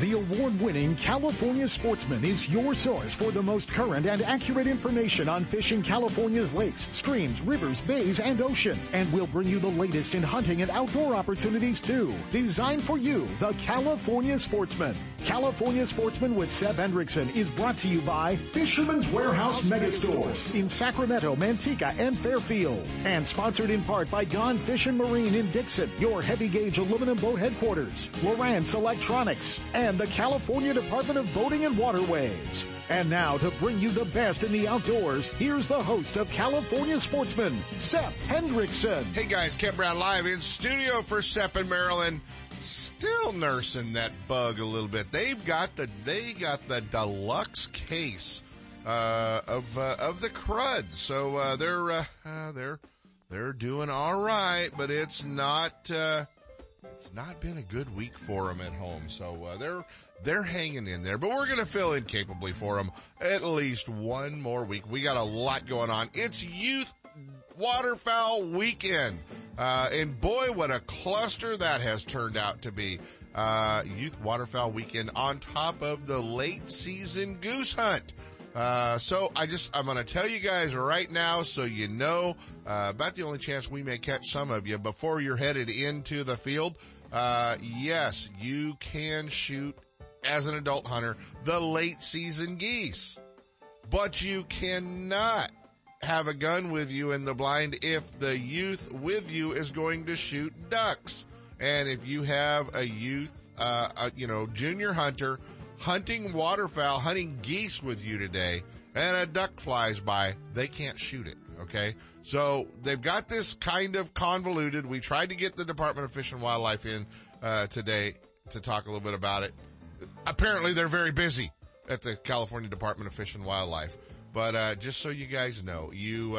The award-winning California Sportsman is your source for the most current and accurate information on fishing California's lakes, streams, rivers, bays, and ocean. And we'll bring you the latest in hunting and outdoor opportunities, too. Designed for you, the California Sportsman. California Sportsman with Seth Hendrickson is brought to you by Fisherman's Warehouse Megastores in Sacramento, Manteca, and Fairfield. And sponsored in part by Gone Fish and Marine in Dixon, your heavy-gauge aluminum boat headquarters, Lowrance Electronics, and the California Department of Boating and Waterways. And now, to bring you the best in the outdoors, here's the host of California Sportsman, Seth Hendrickson. Hey guys, Kent Brown live in studio for Seth and Marilyn. Still nursing that bug a little bit. They got the deluxe case of the crud. So they're doing all right, but it's not been a good week for them at home. So they're hanging in there, but we're going to fill in capably for them at least one more week. We got a lot going on. It's Youth Waterfowl Weekend. And boy, what a cluster that has turned out to be. Youth Waterfowl Weekend on top of the late season goose hunt. So I'm going to tell you guys right now so you know, about the only chance we may catch some of you before you're headed into the field. Yes, you can shoot as an adult hunter the late season geese, but you cannot have a gun with you in the blind if the youth with you is going to shoot ducks. And if you have a youth, junior hunter hunting waterfowl, hunting geese with you today, and a duck flies by, they can't shoot it. Okay. So they've got this kind of convoluted. We tried to get the Department of Fish and Wildlife in, today to talk a little bit about it. Apparently they're very busy at the California Department of Fish and Wildlife. But, just so you guys know, you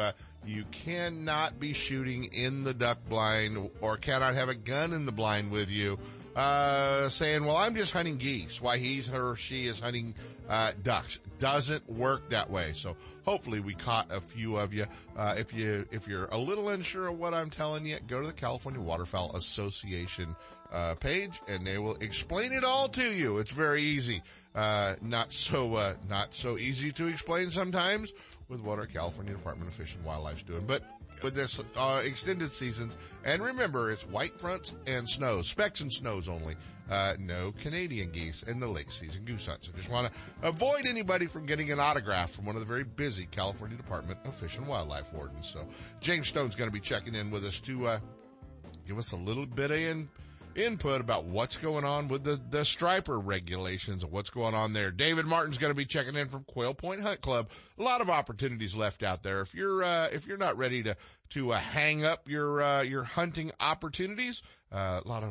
cannot be shooting in the duck blind or cannot have a gun in the blind with you, saying, well, I'm just hunting geese. Why she is hunting, ducks. Doesn't work that way. So hopefully we caught a few of you. If you're a little unsure of what I'm telling you, go to the California Waterfowl Association, page and they will explain it all to you. It's very easy. Not so easy to explain sometimes with what our California Department of Fish and Wildlife's doing, but with this, extended seasons. And remember, it's white fronts and snows, specks and snows only, no Canadian geese in the late season goose hunt. So just want to avoid anybody from getting an autograph from one of the very busy California Department of Fish and Wildlife wardens. So James Stone's going to be checking in with us to, give us a little bit of input about what's going on with the striper regulations and what's going on there. David Martin's going to be checking in from Quail Point Hunt Club. A lot of opportunities left out there. If you're not ready to hang up your hunting opportunities, a lot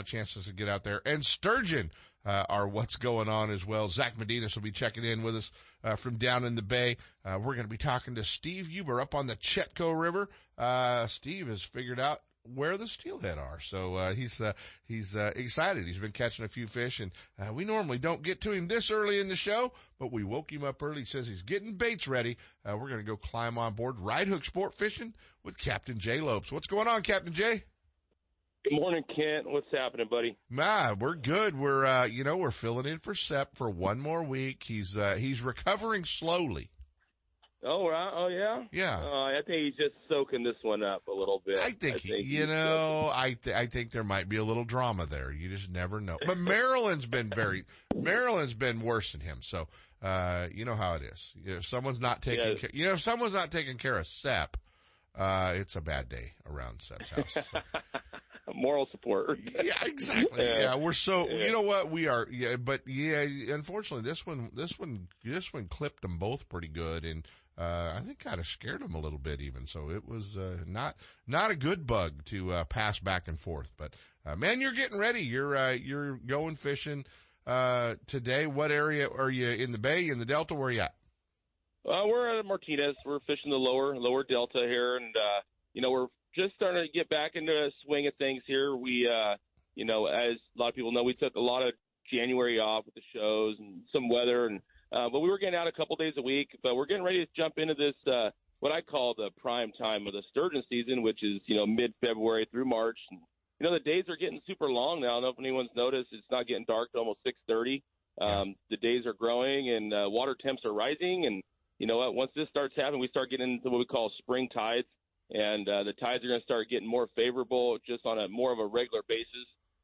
of chances to get out there. And sturgeon, are what's going on as well. Zach Medina will be checking in with us, from down in the bay. We're going to be talking to Steve Huber up on the Chetco River. Steve has figured out where the steelhead are. So, he's excited. He's been catching a few fish and, we normally don't get to him this early in the show, but we woke him up early. He says he's getting baits ready. We're going to go climb on board Ride Hook Sport Fishing with Captain Jay Lopes. What's going on, Captain Jay? Good morning, Kent. What's happening, buddy? We're good. We're, we're filling in for Sep for one more week. He's recovering slowly. Oh, yeah? Yeah. I think he's just soaking this one up a little bit. I think there might be a little drama there. You just never know. But Marilyn's been worse than him. So, you know how it is. If someone's not taking care, if someone's not taking care of Sep, it's a bad day around Sep's house. So. Moral support. Yeah, exactly. Yeah. You know what? We are, unfortunately this one clipped them both pretty good. And, I think kind of scared him a little bit even. So it was, not a good bug to, pass back and forth. But, man, you're getting ready. You're going fishing, today. What area are you in the bay, in the Delta? Where are you at? We're at Martinez. We're fishing the lower Delta here. And, we're just starting to get back into the swing of things here. We, as a lot of people know, we took a lot of January off with the shows and some weather, and but we were getting out a couple days a week. But we're getting ready to jump into this what I call the prime time of the sturgeon season, which is mid-February through March. And you know, the days are getting super long now. I don't know if anyone's noticed. It's not getting dark to almost 6:30. The days are growing, and water temps are rising. And you know what? Once this starts happening, we start getting into what we call spring tides, and the tides are going to start getting more favorable, just on a more of a regular basis.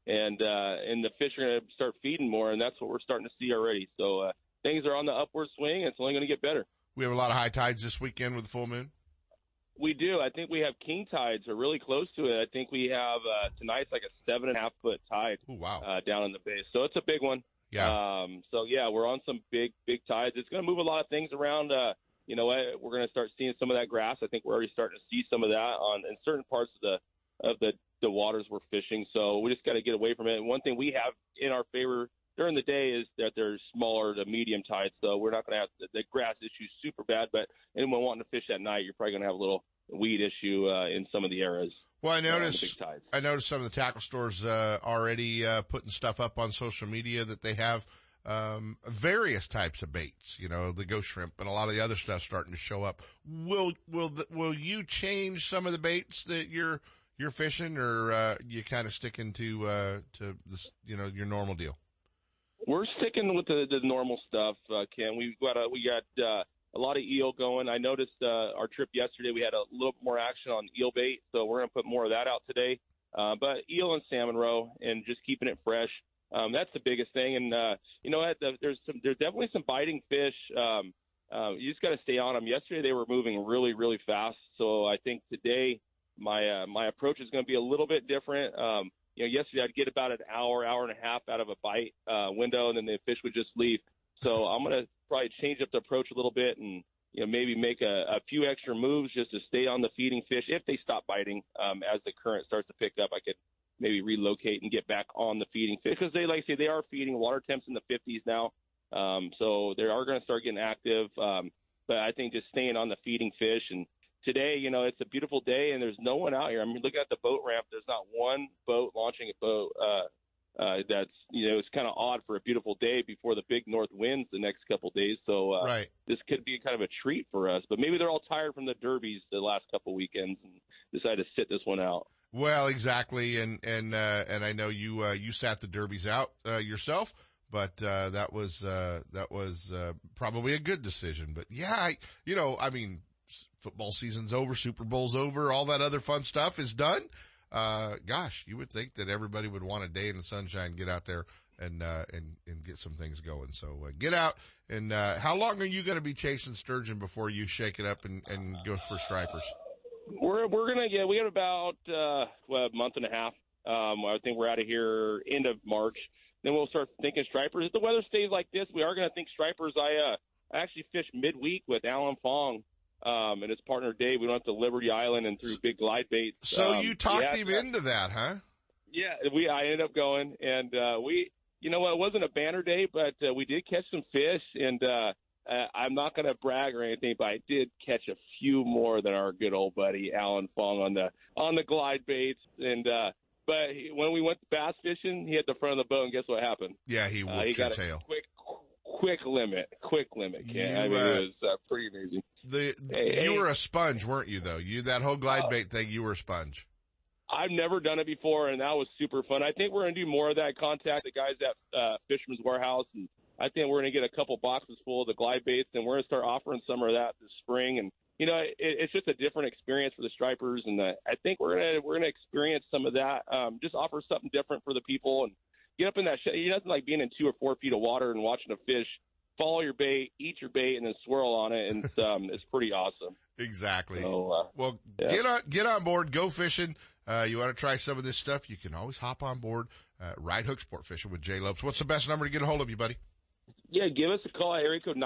And the fish are going to start feeding more, and that's what we're starting to see already. So things are on the upward swing, and it's only going to get better. We have a lot of high tides this weekend with the full moon. We do. I think we have king tides, or really close to it. I think we have tonight's like a 7.5-foot tide. Ooh, wow. Down in the bay. So it's a big one. Yeah. So, yeah, we're on some big, big tides. It's going to move a lot of things around. You know what? We're going to start seeing some of that grass. I think we're already starting to see some of that in certain parts of the waters we're fishing. So we just got to get away from it. And one thing we have in our favor during the day is that there's smaller to medium tides. So we're not going to have the grass issue super bad, but anyone wanting to fish at night, you're probably going to have a little weed issue in some of the areas. Well, I noticed some of the tackle stores already putting stuff up on social media that they have various types of baits, you know, the ghost shrimp and a lot of the other stuff starting to show up. Will you change some of the baits that you're fishing, or you kind of sticking to this, you know, your normal deal? We're sticking with the normal stuff, Ken. We got a lot of eel going. I noticed our trip yesterday we had a little bit more action on eel bait, so we're going to put more of that out today. But eel and salmon roe, and just keeping it fresh. That's the biggest thing. And you know what? There's definitely some biting fish. You just got to stay on them. Yesterday they were moving really, really fast, so I think today my approach is going to be a little bit different. You know, yesterday I'd get about an hour and a half out of a bite window, and then the fish would just leave. So I'm going to probably change up the approach a little bit, and you know, maybe make a few extra moves just to stay on the feeding fish. If they stop biting, as the current starts to pick up, I could maybe relocate and get back on the feeding fish, because they, like I say, they are feeding. Water temps in the 50s now, so they are going to start getting active. But I think just staying on the feeding fish. And today, you know, it's a beautiful day, and there's no one out here. I mean, look at the boat ramp. There's not one boat launching a boat. That's, you know, it's kind of odd for a beautiful day before the big north winds the next couple days. So right. This could be kind of a treat for us. But maybe they're all tired from the derbies the last couple weekends and decided to sit this one out. Well, exactly, and I know you sat the derbies out yourself. But that was probably a good decision. But yeah, football season's over, Super Bowl's over, all that other fun stuff is done. Gosh, you would think that everybody would want a day in the sunshine, get out there and get some things going. So get out. And how long are you going to be chasing sturgeon before you shake it up and go for stripers? We're gonna we have about a month and a half. I think we're out of here end of March. Then we'll start thinking stripers. If the weather stays like this, we are going to think stripers. I actually fished midweek with Alan Fong and his partner Dave. We went up to Liberty Island and threw big glide baits. So you talked him into that, huh? Yeah, I ended up going, and it wasn't a banner day, but we did catch some fish, and I'm not going to brag or anything, but I did catch a few more than our good old buddy Alan Fong on the glide baits. And but when we went bass fishing, he had the front of the boat, and guess what happened? Yeah, he whipped your tail. Quick limit, Ken. I mean, it was pretty amazing. You were a sponge, weren't you, though? That whole glide bait thing, you were a sponge. I've never done it before, and that was super fun. I think we're going to do more of that, contact the guys at Fisherman's Warehouse, and I think we're going to get a couple boxes full of the glide baits, and we're going to start offering some of that this spring. And, you know, it's just a different experience for the stripers, and I think we're going to experience some of that, just offer something different for the people. And get up in that shell. You nothing like being in 2 or 4 feet of water and watching a fish follow your bait, eat your bait, and then swirl on it, and it's pretty awesome. Exactly. So, well, yeah. Get on board, go fishing. You want to try some of this stuff, you can always hop on board. Ride Hook Sport Fishing with Jay Lopes. What's the best number to get a hold of you, buddy? Yeah, give us a call at area code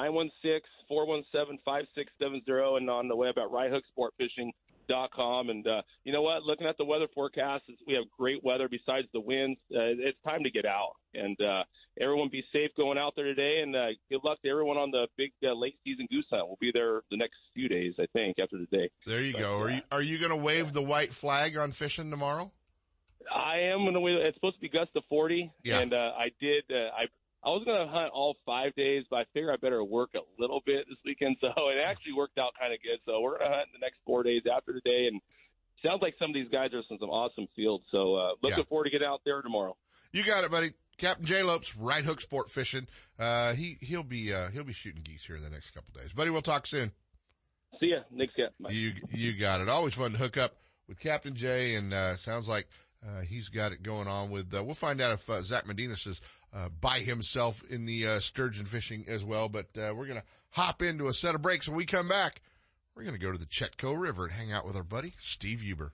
916-417-5670, and on the web at ridehooksportfishing.com. And you know what? Looking at the weather forecast, we have great weather besides the winds. It's time to get out. And everyone be safe going out there today. And good luck to everyone on the big late season goose hunt. We'll be there the next few days, I think, after today. There you go. Are you going to wave the white flag on fishing tomorrow? I am going to wave. It's supposed to be gusts to 40. Yeah. And I was going to hunt all 5 days, but I figured I better work a little bit this weekend. So it actually worked out kind of good. So we're going to hunt the next 4 days after today and sounds like some of these guys are in some awesome fields. So looking forward to get out there tomorrow. You got it, buddy. Captain Jay Lopes, Ride Hook Sport Fishing. He'll be shooting geese here in the next couple days, buddy. We'll talk soon. See ya. Next time. Bye. You got it. Always fun to hook up with Captain Jay, and sounds like he's got it going on with. We'll find out if Zach Medina is by himself in the sturgeon fishing as well. But we're gonna hop into a set of breaks. When we come back, we're gonna go to the Chetco River and hang out with our buddy Steve Huber.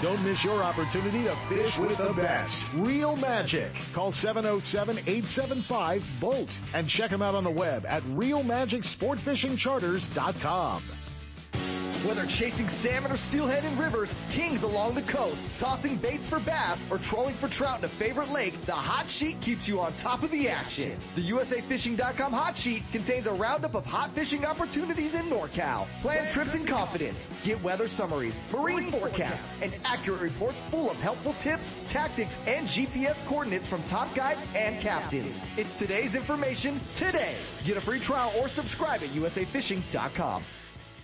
Don't miss your opportunity to fish with the best. Real Magic. Call 707-875-BOAT and check them out on the web at realmagicsportfishingcharters.com. Whether chasing salmon or steelhead in rivers, kings along the coast, tossing baits for bass, or trolling for trout in a favorite lake, the Hot Sheet keeps you on top of the action. The USAFishing.com Hot Sheet contains a roundup of hot fishing opportunities in NorCal. Plan trips in confidence, get weather summaries, marine forecasts, and accurate reports full of helpful tips, tactics, and GPS coordinates from top guides and captains. It's today's information today. Get a free trial or subscribe at USAFishing.com.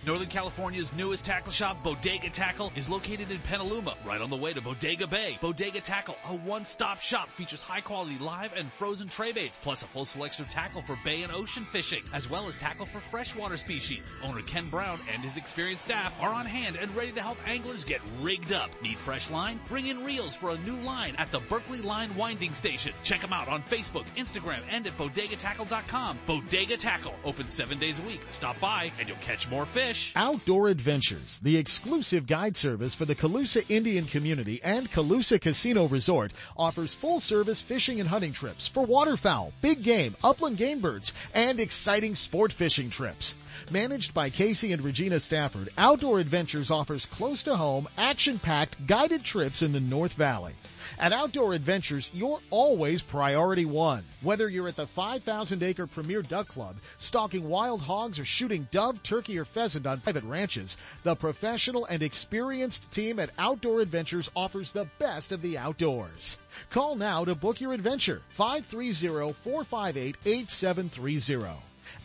Northern California's newest tackle shop, Bodega Tackle, is located in Petaluma, right on the way to Bodega Bay. Bodega Tackle, a one-stop shop, features high-quality live and frozen tray baits, plus a full selection of tackle for bay and ocean fishing, as well as tackle for freshwater species. Owner Ken Brown and his experienced staff are on hand and ready to help anglers get rigged up. Need fresh line? Bring in reels for a new line at the Berkeley Line Winding Station. Check them out on Facebook, Instagram, and at BodegaTackle.com. Bodega Tackle, open 7 days a week. Stop by, and you'll catch more fish. Outdoor Adventures, the exclusive guide service for the Colusa Indian Community and Colusa Casino Resort, offers full-service fishing and hunting trips for waterfowl, big game, upland game birds, and exciting sport fishing trips. Managed by Casey and Regina Stafford, Outdoor Adventures offers close-to-home, action-packed, guided trips in the North Valley. At Outdoor Adventures, you're always priority one. Whether you're at the 5,000-acre Premier Duck Club, stalking wild hogs, or shooting dove, turkey, or pheasant on private ranches, the professional and experienced team at Outdoor Adventures offers the best of the outdoors. Call now to book your adventure, 530-458-8730.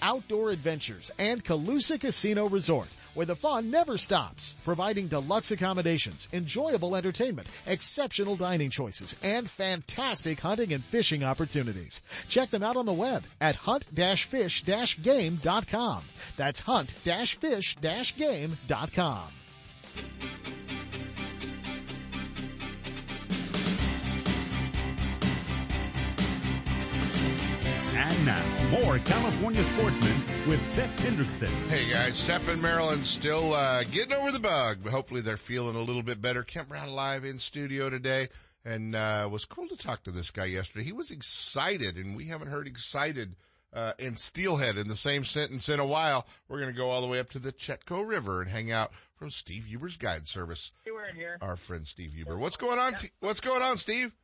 Outdoor Adventures and Colusa Casino Resort, where the fun never stops, providing deluxe accommodations, enjoyable entertainment, exceptional dining choices, and fantastic hunting and fishing opportunities. Check them out on the web at hunt-fish-game.com. That's hunt-fish-game.com. And now, more California Sportsmen with Seth Hendrickson. Hey, guys. Seth and Marilyn still getting over the bug, but hopefully they're feeling a little bit better. Kent Brown live in studio today, and was cool to talk to this guy yesterday. He was excited, and we haven't heard excited and steelhead in the same sentence in a while. We're going to go all the way up to the Chetco River and hang out from Steve Huber's Guide Service. Hey, we're in here. Our friend Steve Huber. What's going on? What's going on, Steve?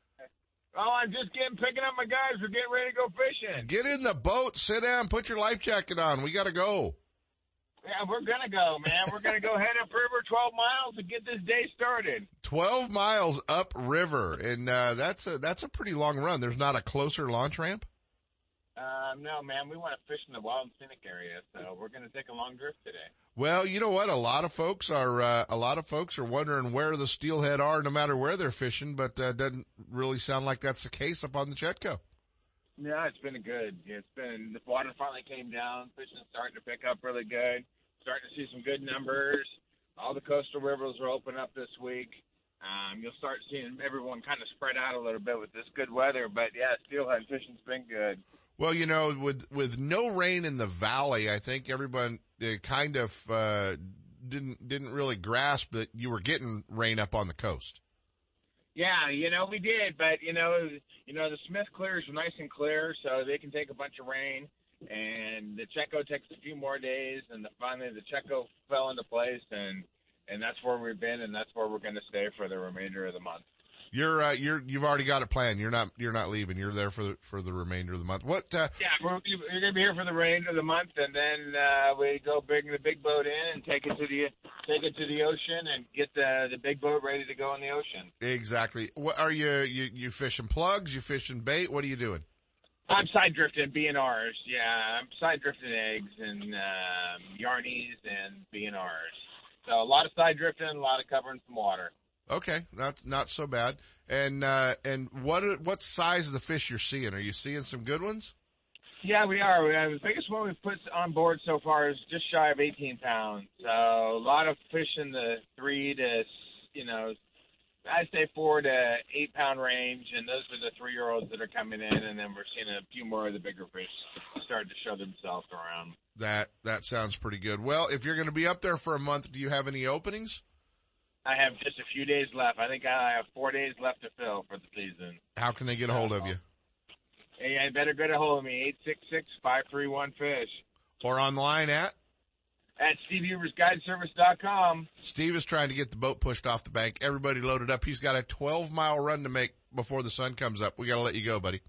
Oh, I'm just picking up my guys. We're getting ready to go fishing. Get in the boat. Sit down. Put your life jacket on. We got to go. Yeah, we're going to go, man. We're going to go head upriver 12 miles and get this day started. 12 miles upriver, and that's a pretty long run. There's not a closer launch ramp? No, man. We want to fish in the wild and scenic area, so we're going to take a long drift today. Well, you know what? A lot of folks are wondering where the steelhead are, no matter where they're fishing. But doesn't really sound like that's the case up on the Chetco. Yeah, it's been the water finally came down. Fishing starting to pick up really good. Starting to see some good numbers. All the coastal rivers are open up this week. You'll start seeing everyone kind of spread out a little bit with this good weather. But yeah, steelhead fishing's been good. Well, you know, with no rain in the valley, I think everyone kind of didn't really grasp that you were getting rain up on the coast. Yeah, you know, we did, but you know, the Smith clears were nice and clear, so they can take a bunch of rain. and the Chetco takes a few more days, and finally the Chetco fell into place, and that's where we've been, and that's where we're going to stay for the remainder of the month. You've already got a plan. You're not leaving. You're there for the remainder of the month. What? Yeah, you're going to be here for the remainder of the month, and then we go bring the big boat in and take it to the ocean and get the big boat ready to go in the ocean. Exactly. What are you fishing plugs? You fishing bait? What are you doing? I'm side drifting B&Rs. Yeah, I'm side drifting eggs and yarnies and B&Rs. So a lot of side drifting, a lot of covering some water. Okay, not so bad. And what size of the fish you're seeing? Are you seeing some good ones? Yeah, we are. The biggest one we've put on board so far is just shy of 18 pounds. So a lot of fish in the 4 to 8 pound range, and those are the 3-year-olds that are coming in, and then we're seeing a few more of the bigger fish starting to show themselves around. That sounds pretty good. Well, if you're going to be up there for a month, do you have any openings? I have just a few days left. I think I have 4 days left to fill for the season. How can they get a hold of you? Hey, I better get a hold of me, 866-531-FISH. Or online at? At SteveHubersGuideService.com. Steve is trying to get the boat pushed off the bank. Everybody loaded up. He's got a 12-mile run to make before the sun comes up. We got to let you go, buddy.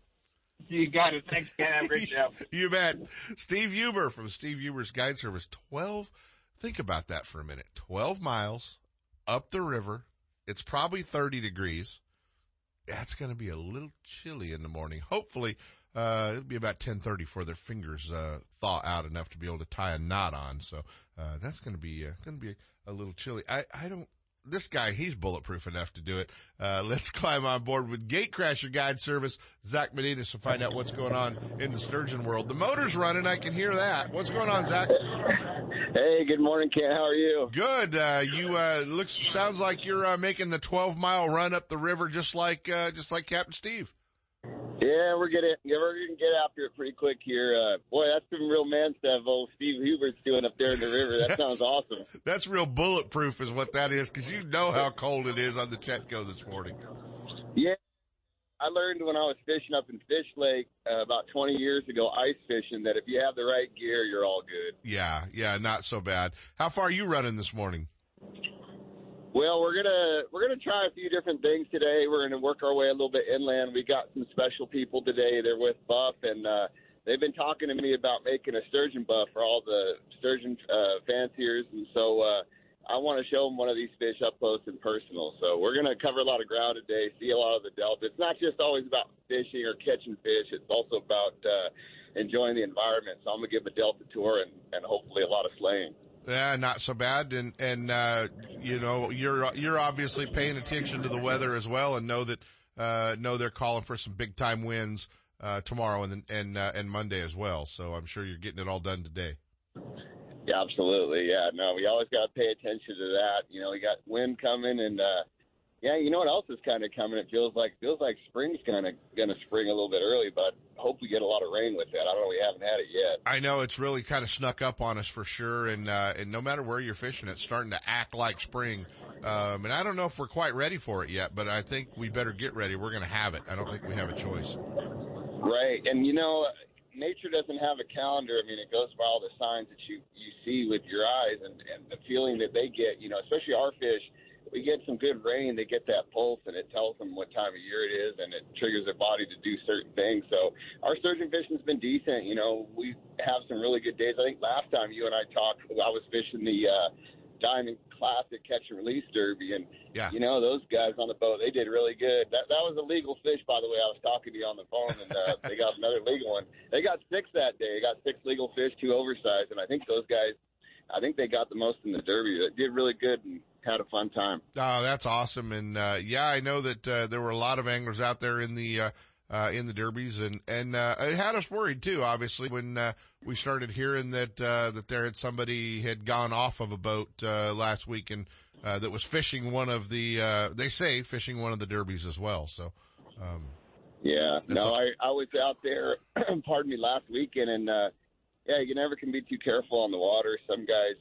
You got it. Thanks, Ken. Have a great show. You bet. Steve Huber from Steve Huber's Guide Service. 12. Think about that for a minute. 12 miles. Up the river, it's probably 30 degrees. That's going to be a little chilly in the morning. Hopefully, it'll be about 10:30 before their fingers thaw out enough to be able to tie a knot on. So that's going to be a little chilly. This guy, he's bulletproof enough to do it. Let's climb on board with Gatecrasher Guide Service, Zach Medina, to find out what's going on in the sturgeon world. The motor's running. I can hear that. What's going on, Zach? Hey, good morning, Ken. How are you? Good. Sounds like you're making the 12-mile run up the river, just like Captain Steve. Yeah, we're gonna get out there pretty quick here. Boy, that's some real man stuff old Steve Hubert's doing up there in the river. That sounds awesome. That's real bulletproof, is what that is, because you know how cold it is on the Chetco this morning. Yeah, I learned when I was fishing up in Fish Lake about 20 years ago, ice fishing, that if you have the right gear, you're all good. Yeah, not so bad. How far are you running this morning? Well, we're gonna try a few different things today. We're gonna work our way a little bit inland. We got some special people today. They're with Buff, and they've been talking to me about making a sturgeon buff for all the sturgeon fanciers, and so I want to show them one of these fish up close and personal. So we're gonna cover a lot of ground today, see a lot of the delta. It's not just always about fishing or catching fish. It's also about enjoying the environment. So I'm gonna give a delta tour and hopefully a lot of slaying. Yeah, not so bad, and you know, you're obviously paying attention to the weather as well, and know that they're calling for some big time winds tomorrow and Monday as well. So I'm sure you're getting it all done today. Yeah, absolutely. Yeah, no, we always got to pay attention to that. You know, we got wind coming, and yeah, you know what else is kind of coming? It feels like spring's gonna spring a little bit early, but hope we get a lot of rain with that. I don't know, we haven't had it yet. I know it's really kind of snuck up on us for sure, and no matter where you're fishing, it's starting to act like spring. And I don't know if we're quite ready for it yet, but I think we better get ready. We're gonna have it. I don't think we have a choice. Right, and you know, nature doesn't have a calendar. I mean, it goes by all the signs that you see with your eyes, and the feeling that they get. You know, especially our fish. We get some good rain, they get that pulse, and it tells them what time of year it is, and it triggers their body to do certain things. So our sturgeon fishing's been decent. You know, we have some really good days. I think last time you and I talked, I was fishing the Diamond Classic Catch and Release Derby, and, yeah, you know, those guys on the boat, they did really good. That was a legal fish, by the way. I was talking to you on the phone, and they got another legal one. They got 6 that day. They got 6 legal fish, 2 oversized, and I think those guys, they got the most in the Derby. They did really good and had a fun time. Oh, that's awesome. And, yeah, I know that, there were a lot of anglers out there in the Derbies, and it had us worried too, obviously, when, we started hearing that somebody had gone off of a boat, last week, and, that was fishing one of the, they say fishing one of the Derbies as well. So, yeah, no, I was out there, pardon me, last weekend, and, yeah, you never can be too careful on the water. Some guys,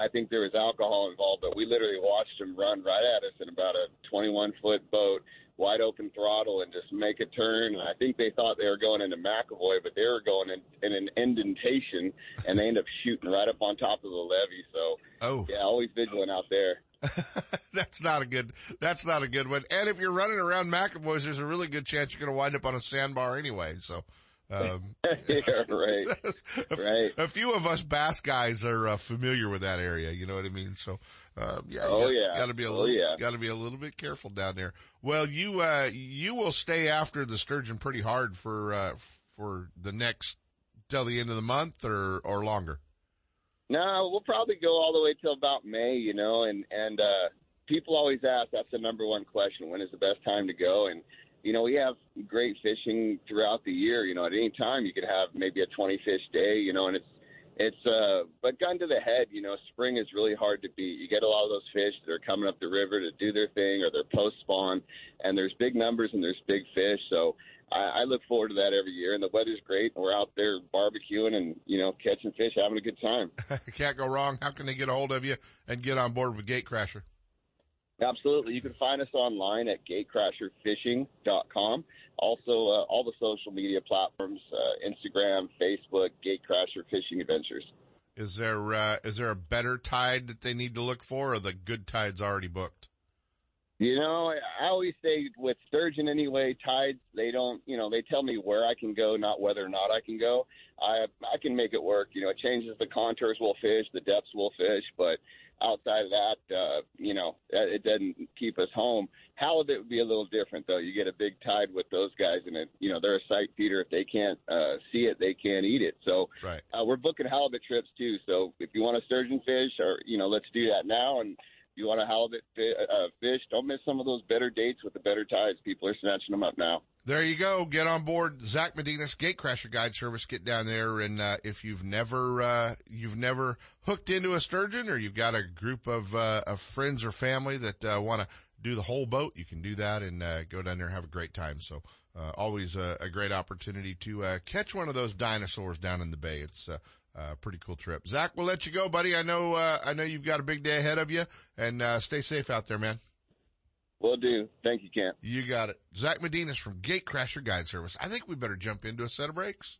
I think there was alcohol involved, but we literally watched them run right at us in about a 21-foot boat, wide open throttle, and just make a turn. And I think they thought they were going into McAvoy, but they were going in an indentation, and they end up shooting right up on top of the levee. So, yeah, always vigilant out there. That's not a good one. And if you're running around McAvoy's, there's a really good chance you're going to wind up on a sandbar anyway. So, yeah, right. A few of us bass guys are familiar with that area. You know what I mean? So, gotta be a little bit careful down there. Well, you will stay after the sturgeon pretty hard for the next, till the end of the month or longer. No, we'll probably go all the way till about May, you know, and people always ask, that's the number one question, when is the best time to go? And, you know, we have great fishing throughout the year. You know, at any time you could have maybe a 20-fish day, you know, and it's but gun to the head, you know, spring is really hard to beat. You get a lot of those fish that are coming up the river to do their thing or their post-spawn, and there's big numbers and there's big fish, so I look forward to that every year, and the weather's great, and we're out there barbecuing and, you know, catching fish, having a good time. Can't go wrong. How can they get a hold of you and get on board with Gatecrasher? Absolutely. You can find us online at gatecrasherfishing.com. Also, all the social media platforms, Instagram, Facebook, Gatecrasher Fishing Adventures. Is there a better tide that they need to look for, or the good tide's already booked? You know, I always say with sturgeon anyway, tides, they don't, you know, they tell me where I can go, not whether or not I can go. I can make it work. You know, it changes the contours we'll fish, the depths we'll fish, but outside of that, you know, it doesn't keep us home. Halibut would be a little different, though. You get a big tide with those guys, and, you know, they're a sight feeder. If they can't see it, they can't eat it. So right. We're booking halibut trips, too. So if you want a sturgeon fish, or, you know, let's do that now, and you want to halibut fish, don't miss some of those better dates with the better tides. People are snatching them up now. There you go. Get on board Zach Medina's Gatecrasher Guide Service. Get down there, and if you've never hooked into a sturgeon, or you've got a group of friends or family that want to do the whole boat, you can do that and go down there and have a great time. So always a great opportunity to catch one of those dinosaurs down in the bay. It's pretty cool trip. Zach, we'll let you go, buddy. I know you've got a big day ahead of you, and stay safe out there, man. Will do. Thank you, Kent. You got it. Zach Medina's from Gatecrasher Guide Service. I think we better jump into a set of breaks.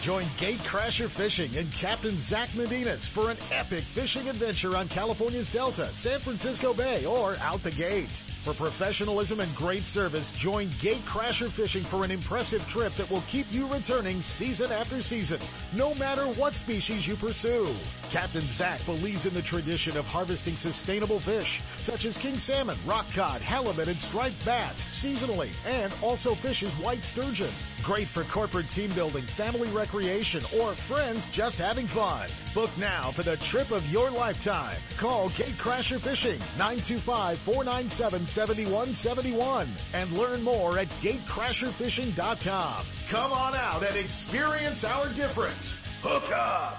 Join Gatecrasher Fishing and Captain Zach Medina's for an epic fishing adventure on California's Delta, San Francisco Bay, or out the gate. For professionalism and great service, join Gatecrasher Fishing for an impressive trip that will keep you returning season after season, no matter what species you pursue. Captain Zach believes in the tradition of harvesting sustainable fish, such as king salmon, rock cod, halibut, and striped bass, seasonally, and also fishes white sturgeon. Great for corporate team building, family recreation, or friends just having fun. Book now for the trip of your lifetime. Call Gatecrasher Fishing, 925-497-7171, and learn more at gatecrasherfishing.com. Come on out and experience our difference. Hook up!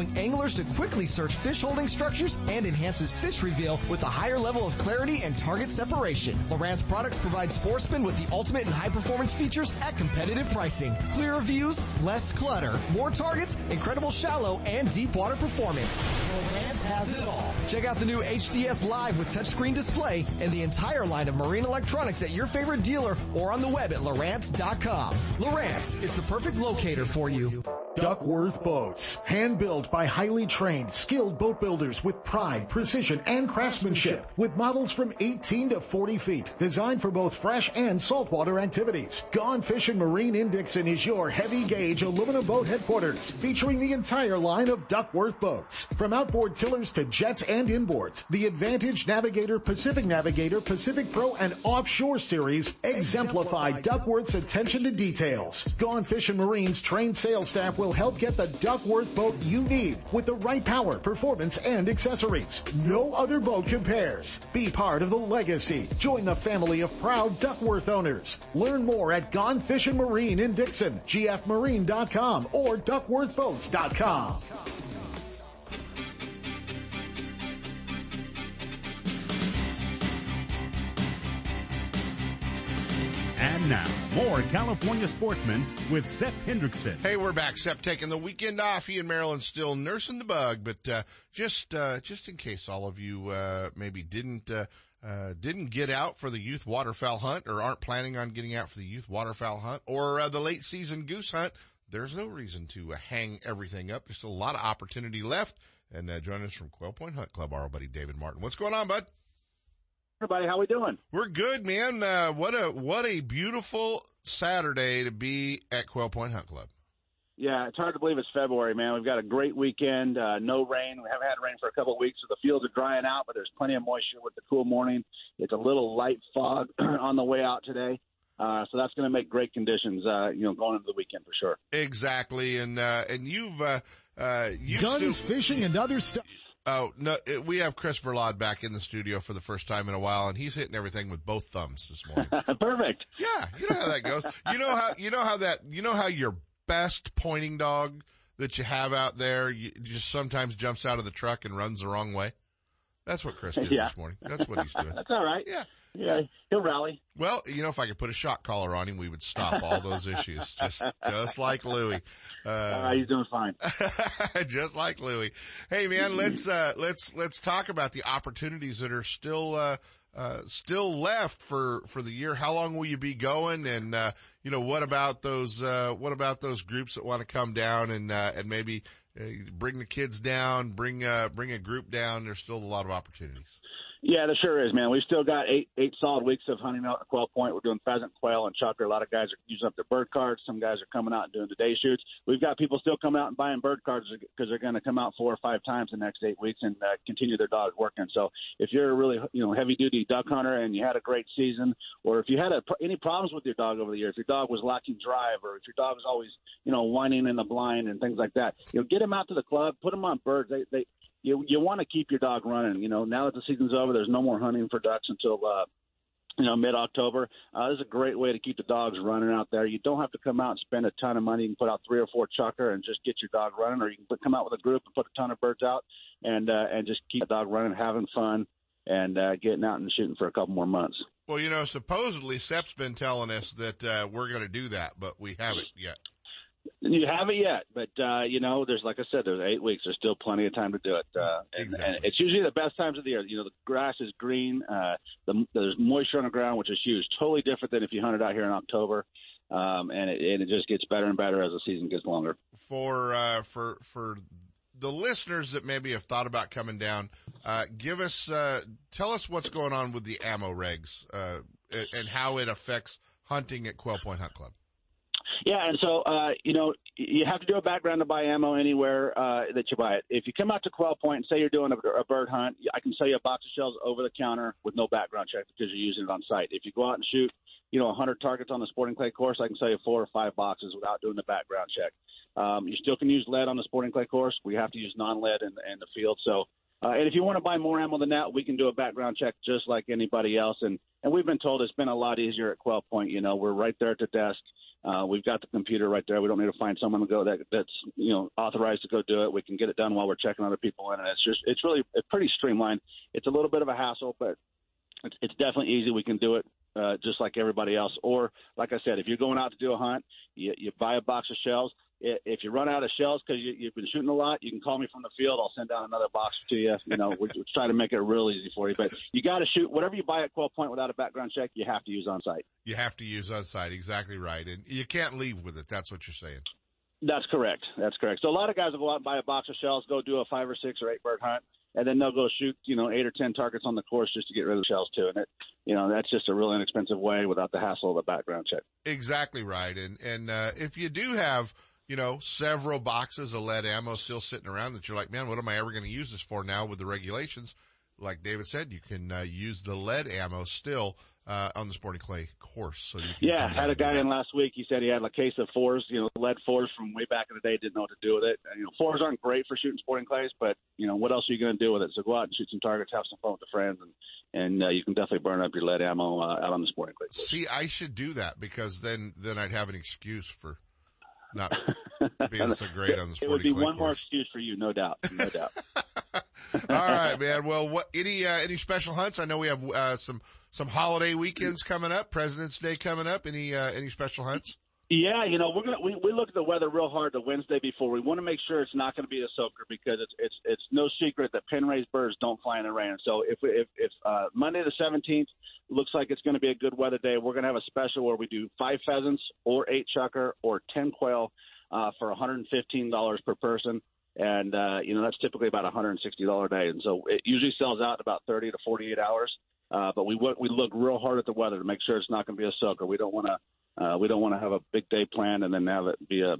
anglers to quickly search fish holding structures and enhances fish reveal with a higher level of clarity and target separation. Lowrance products provide sportsmen with the ultimate and high performance features at competitive pricing. Clearer views, less clutter, more targets, incredible shallow and deep water performance. Lowrance has it all. Check out the new HDS Live with touchscreen display and the entire line of marine electronics at your favorite dealer or on the web at Lowrance.com. Lowrance is the perfect locator for you. Duckworth Boats, hand-built by highly trained, skilled boat builders with pride, precision, and craftsmanship, with models from 18 to 40 feet, designed for both fresh and saltwater activities. Gone Fish and Marine in Dixon is your heavy-gauge aluminum boat headquarters, featuring the entire line of Duckworth boats. From outboard tillers to jets and inboards, the Advantage Navigator, Pacific Pro, and Offshore series exemplify Duckworth's attention to details. Gone Fish and Marine's trained sales staff will help get the Duckworth boat you need with the right power, performance, and accessories. No other boat compares. Be part of the legacy. Join the family of proud Duckworth owners. Learn more at Gone Fish and Marine in Dixon, gfmarine.com or duckworthboats.com. And now, more California Sportsmen with Seth Hendrickson. Hey, we're back. Seth taking the weekend off. He and Marilyn still nursing the bug, but just in case all of you maybe didn't get out for the youth waterfowl hunt or aren't planning on getting out for the youth waterfowl hunt or the late season goose hunt, there's no reason to hang everything up. There's a lot of opportunity left. And join us from Quail Point Hunt Club, our buddy David Martin. What's going on, bud? Everybody, how we doing? We're good, man. What a beautiful Saturday to be at Quail Point Hunt Club. Yeah, it's hard to believe it's February, man. We've got a great weekend. No rain. We haven't had rain for a couple of weeks, so the fields are drying out, but there's plenty of moisture with the cool morning. It's a little light fog on the way out today. So that's going to make great conditions, going into the weekend for sure. Exactly. And you've guns, fishing, and other stuff. Oh, no, we have Chris Verlod back in the studio for the first time in a while, and he's hitting everything with both thumbs this morning. Perfect. Yeah, you know how that goes. You know how your best pointing dog that you have out there just sometimes jumps out of the truck and runs the wrong way? That's what Chris did this morning. That's what he's doing. That's all right. Yeah. He'll rally. Well, if I could put a shock collar on him, we would stop all those issues. Just like Louie. He's doing fine. Just like Louie. Hey man, let's talk about the opportunities that are still left for the year. How long will you be going? And, what about those groups that want to come down and maybe, bring the kids down, bring a group down. There's still a lot of opportunities. Yeah, there sure is, man. We've still got eight solid weeks of hunting out at Quail Point. We're doing pheasant, quail, and chopper. A lot of guys are using up their bird cards. Some guys are coming out and doing the day shoots. We've got people still coming out and buying bird cards because they're going to come out 4 or 5 times the next 8 weeks and continue their dogs working. So if you're a really heavy-duty duck hunter and you had a great season, or if you had any problems with your dog over the year, if your dog was lacking drive or if your dog was always whining in the blind and things like that, get them out to the club, put them on birds. You want to keep your dog running. Now that the season's over, there's no more hunting for ducks until mid-October. This is a great way to keep the dogs running out there. You don't have to come out and spend a ton of money. You can put out 3 or 4 chukar and just get your dog running, or you can come out with a group and put a ton of birds out and just keep the dog running, having fun, and getting out and shooting for a couple more months. Well, supposedly Sepp's been telling us that we're going to do that, but we haven't yet. You haven't yet, but, there's, like I said, there's 8 weeks. There's still plenty of time to do it. And it's usually the best times of the year. The grass is green. There's moisture on the ground, which is huge. Totally different than if you hunted out here in October. And it just gets better and better as the season gets longer. For the listeners that maybe have thought about coming down, tell us what's going on with the ammo regs, and how it affects hunting at Quail Point Hunt Club. Yeah, and so, you have to do a background to buy ammo anywhere that you buy it. If you come out to Quail Point and say you're doing a bird hunt, I can sell you a box of shells over the counter with no background check because you're using it on site. If you go out and shoot, 100 targets on the sporting clay course, I can sell you 4 or 5 boxes without doing the background check. You still can use lead on the sporting clay course. We have to use non-lead in the field. So, and if you want to buy more ammo than that, we can do a background check just like anybody else. And we've been told it's been a lot easier at Quail Point. We're right there at the desk. We've got the computer right there. We don't need to find someone to go that's authorized to go do it. We can get it done while we're checking other people in, and it's really pretty streamlined. It's a little bit of a hassle, but it's definitely easy. We can do it just like everybody else. Or like I said, if you're going out to do a hunt, you buy a box of shells. If you run out of shells because you've been shooting a lot, you can call me from the field. I'll send down another box to you. We'll try to make it real easy for you. But you got to shoot whatever you buy at Quail Point without a background check. You have to use on site. Exactly right, and you can't leave with it. That's what you're saying. That's correct. That's correct. So a lot of guys will go out and buy a box of shells, go do a 5 or 6 or 8 bird hunt, and then they'll go shoot, 8 or 10 targets on the course just to get rid of the shells too. And it, that's just a real inexpensive way without the hassle of the background check. Exactly right. And if you do have, several boxes of lead ammo still sitting around that you're like, man, what am I ever going to use this for now with the regulations? Like David said, you can use the lead ammo still on the Sporting Clay course. So you can had a guy in last week. He said he had a case of fours, lead fours from way back in the day. Didn't know what to do with it. Fours aren't great for shooting Sporting Clays, but what else are you going to do with it? So go out and shoot some targets, have some fun with the friends, and you can definitely burn up your lead ammo out on the Sporting Clay course. See, I should do that because then I'd have an excuse for not being so great on the Sporting Clay course. It would be one more excuse for you, no doubt, no doubt. All right, man. Well, any special hunts? I know we have some holiday weekends coming up, President's Day coming up. Any special hunts? Yeah, we look at the weather real hard the Wednesday before. We want to make sure it's not going to be a soaker because it's no secret that pen raised birds don't fly in the rain. So if Monday the 17th looks like it's going to be a good weather day, we're going to have a special where we do 5 pheasants or 8 chucker or 10 quail for $115 per person. And, that's typically about $160 a day. And so it usually sells out in about 30 to 48 hours. But we look real hard at the weather to make sure it's not going to be a soaker. We don't want to have a big day planned and then have it be a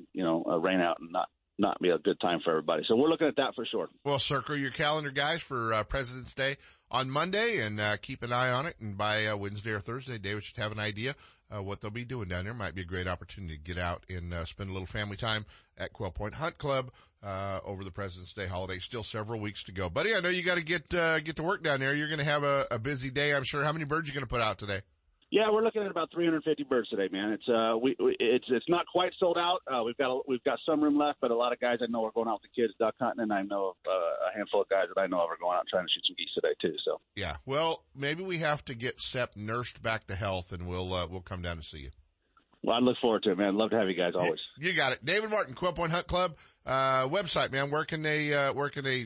rain out and not be a good time for everybody. So we're looking at that for sure. Well, circle your calendar, guys, for President's Day on Monday and keep an eye on it. And by Wednesday or Thursday, David should have an idea what they'll be doing down there. Might be a great opportunity to get out and spend a little family time at Quail Point Hunt Club over the President's Day holiday. Still several weeks to go. Buddy, I know you got to get to work down there. You're going to have a busy day, I'm sure. How many birds are you going to put out today? Yeah, we're looking at about 350 birds today, man. It's it's not quite sold out. We've got some room left, but a lot of guys I know are going out with the kids duck hunting, and I know of, a handful of guys that I know of are going out trying to shoot some geese today too. So yeah, well, maybe we have to get Sep nursed back to health, and we'll come down and see you. Well, I look forward to it, man. Love to have you guys always. You got it, David Martin, Quail Point Hunt Club website, man. Where can they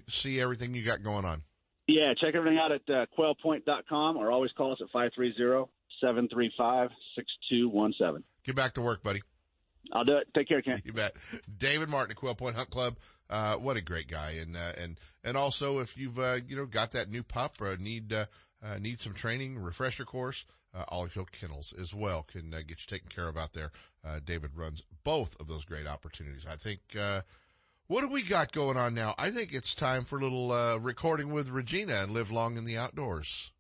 see everything you got going on? Yeah, check everything out at quailpoint.com, or always call us at 530-735-6217. Get back to work, buddy. I'll do it. Take care, Ken. You bet. David Martin at Quail Point Hunt Club. What a great guy. And also if you've, got that new pup or need some training, refresher course, Olive Hill Kennels as well can get you taken care of out there. David runs both of those great opportunities. I think, what do we got going on now? I think it's time for a little, recording with Regina and live long in the outdoors.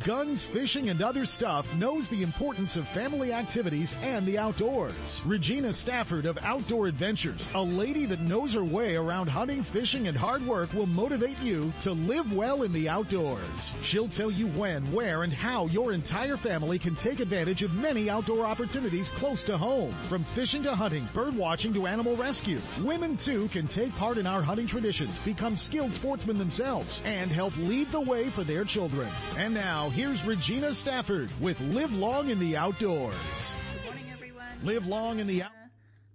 Guns, Fishing, and Other Stuff knows the importance of family activities and the outdoors. Regina Stafford of Outdoor Adventures, a lady that knows her way around hunting, fishing, and hard work, will motivate you to live well in the outdoors. She'll tell you when, where, and how your entire family can take advantage of many outdoor opportunities close to home. From fishing to hunting, bird watching to animal rescue, women too can take part in our hunting traditions, become skilled sportsmen themselves, and help lead the way for their children. And now, here's Regina Stafford with Live Long in the Outdoors. Good morning, everyone. Live Long in the Outdoors.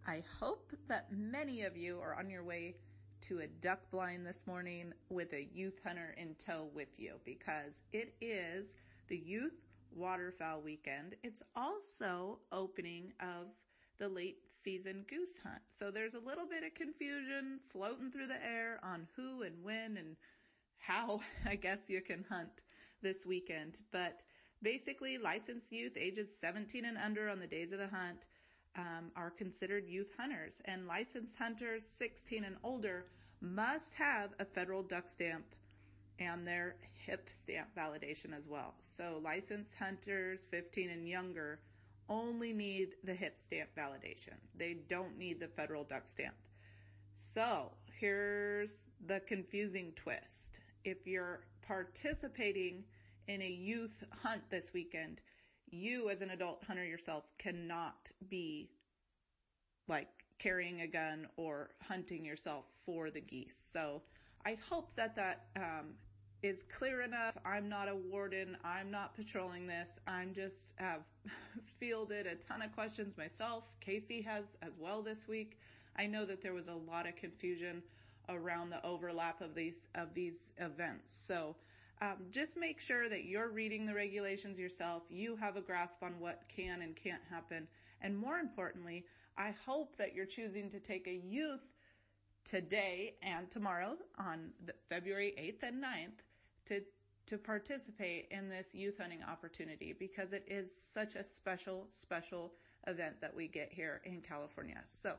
I hope that many of you are on your way to a duck blind this morning with a youth hunter in tow with you, because it is the Youth Waterfowl Weekend. It's also opening of the late season goose hunt. So there's a little bit of confusion floating through the air on who and when and how, I guess, you can hunt this weekend. But basically, licensed youth ages 17 and under on the days of the hunt are considered youth hunters, and licensed hunters 16 and older must have a federal duck stamp and their HIP stamp validation as well. So licensed hunters 15 and younger only need the HIP stamp validation. They don't need the federal duck stamp. So here's the confusing twist. If you're participating in a youth hunt this weekend, you as an adult hunter yourself cannot be like carrying a gun or hunting yourself for the geese. So I hope that is clear enough. I'm not a warden. I'm not patrolling this. I'm just have fielded a ton of questions myself. Casey has as well this week. I know that there was a lot of confusion around the overlap of these events. So Just make sure that you're reading the regulations yourself. You have a grasp on what can and can't happen. And more importantly, I hope that you're choosing to take a youth today and tomorrow on February 8th and 9th to participate in this youth hunting opportunity, because it is such a special, special event that we get here in California. So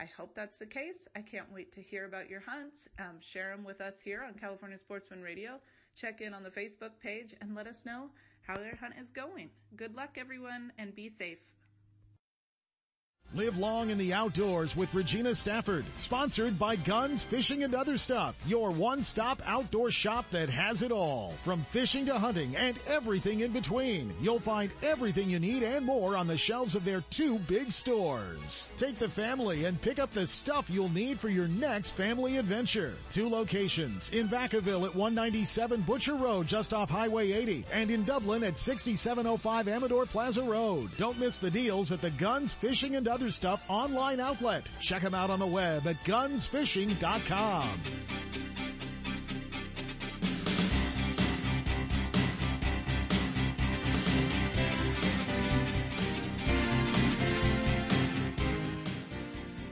I hope that's the case. I can't wait to hear about your hunts. Share them with us here on California Sportsman Radio. Check in on the Facebook page and let us know how your hunt is going. Good luck, everyone, and be safe. Live long in the outdoors with Regina Stafford, sponsored by Guns, Fishing, and Other Stuff, your one-stop outdoor shop that has it all. From fishing to hunting and everything in between, you'll find everything you need and more on the shelves of their two big stores. Take the family and pick up the stuff you'll need for your next family adventure. Two locations, in Vacaville at 197 Butcher Road just off Highway 80, and in Dublin at 6705 Amador Plaza Road. Don't miss the deals at the Guns, Fishing, and Other Stuff online outlet. Check them out on the web at gunsfishing.com.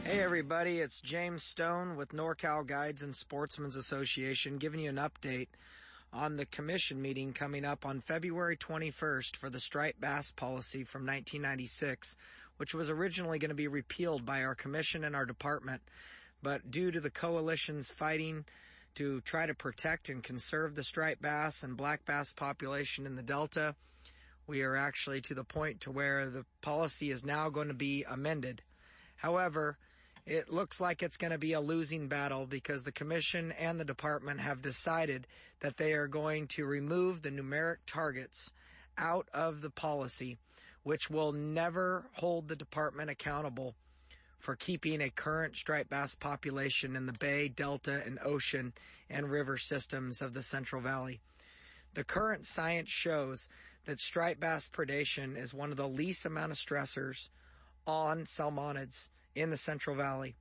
Hey everybody, it's James Stone with NorCal Guides and Sportsmen's Association giving you an update on the commission meeting coming up on February 21st for the striped bass policy from 1996, which was originally going to be repealed by our commission and our department. But due to the coalition's fighting to try to protect and conserve the striped bass and black bass population in the Delta, we are actually to the point to where the policy is now going to be amended. However, it looks like it's going to be a losing battle because the commission and the department have decided that they are going to remove the numeric targets out of the policy, which will never hold the department accountable for keeping a current striped bass population in the bay, delta, and ocean and river systems of the Central Valley. The current science shows that striped bass predation is one of the least amount of stressors on salmonids in the Central Valley.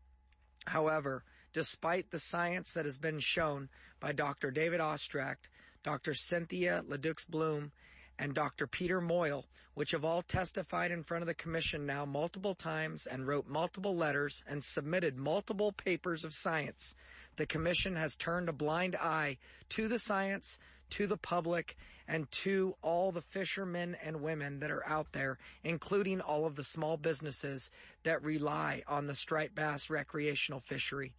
However, despite the science that has been shown by Dr. David Ostrak, Dr. Cynthia LeDuc-Bloom, and Dr. Peter Moyle, which have all testified in front of the commission now multiple times and wrote multiple letters and submitted multiple papers of science, the commission has turned a blind eye to the science, to the public, and to all the fishermen and women that are out there, including all of the small businesses that rely on the striped bass recreational fishery.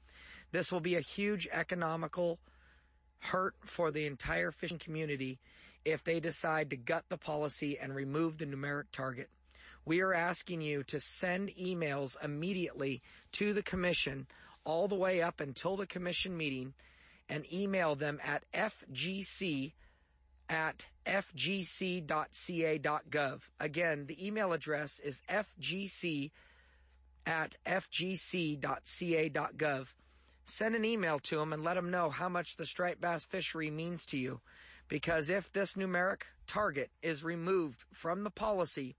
This will be a huge economical hurt for the entire fishing community if they decide to gut the policy and remove the numeric target. We are asking you to send emails immediately to the commission all the way up until the commission meeting, and email them at fgc@fgc.ca.gov. Again, the email address is fgc@fgc.ca.gov. Send an email to them and let them know how much the striped bass fishery means to you, because if this numeric target is removed from the policy,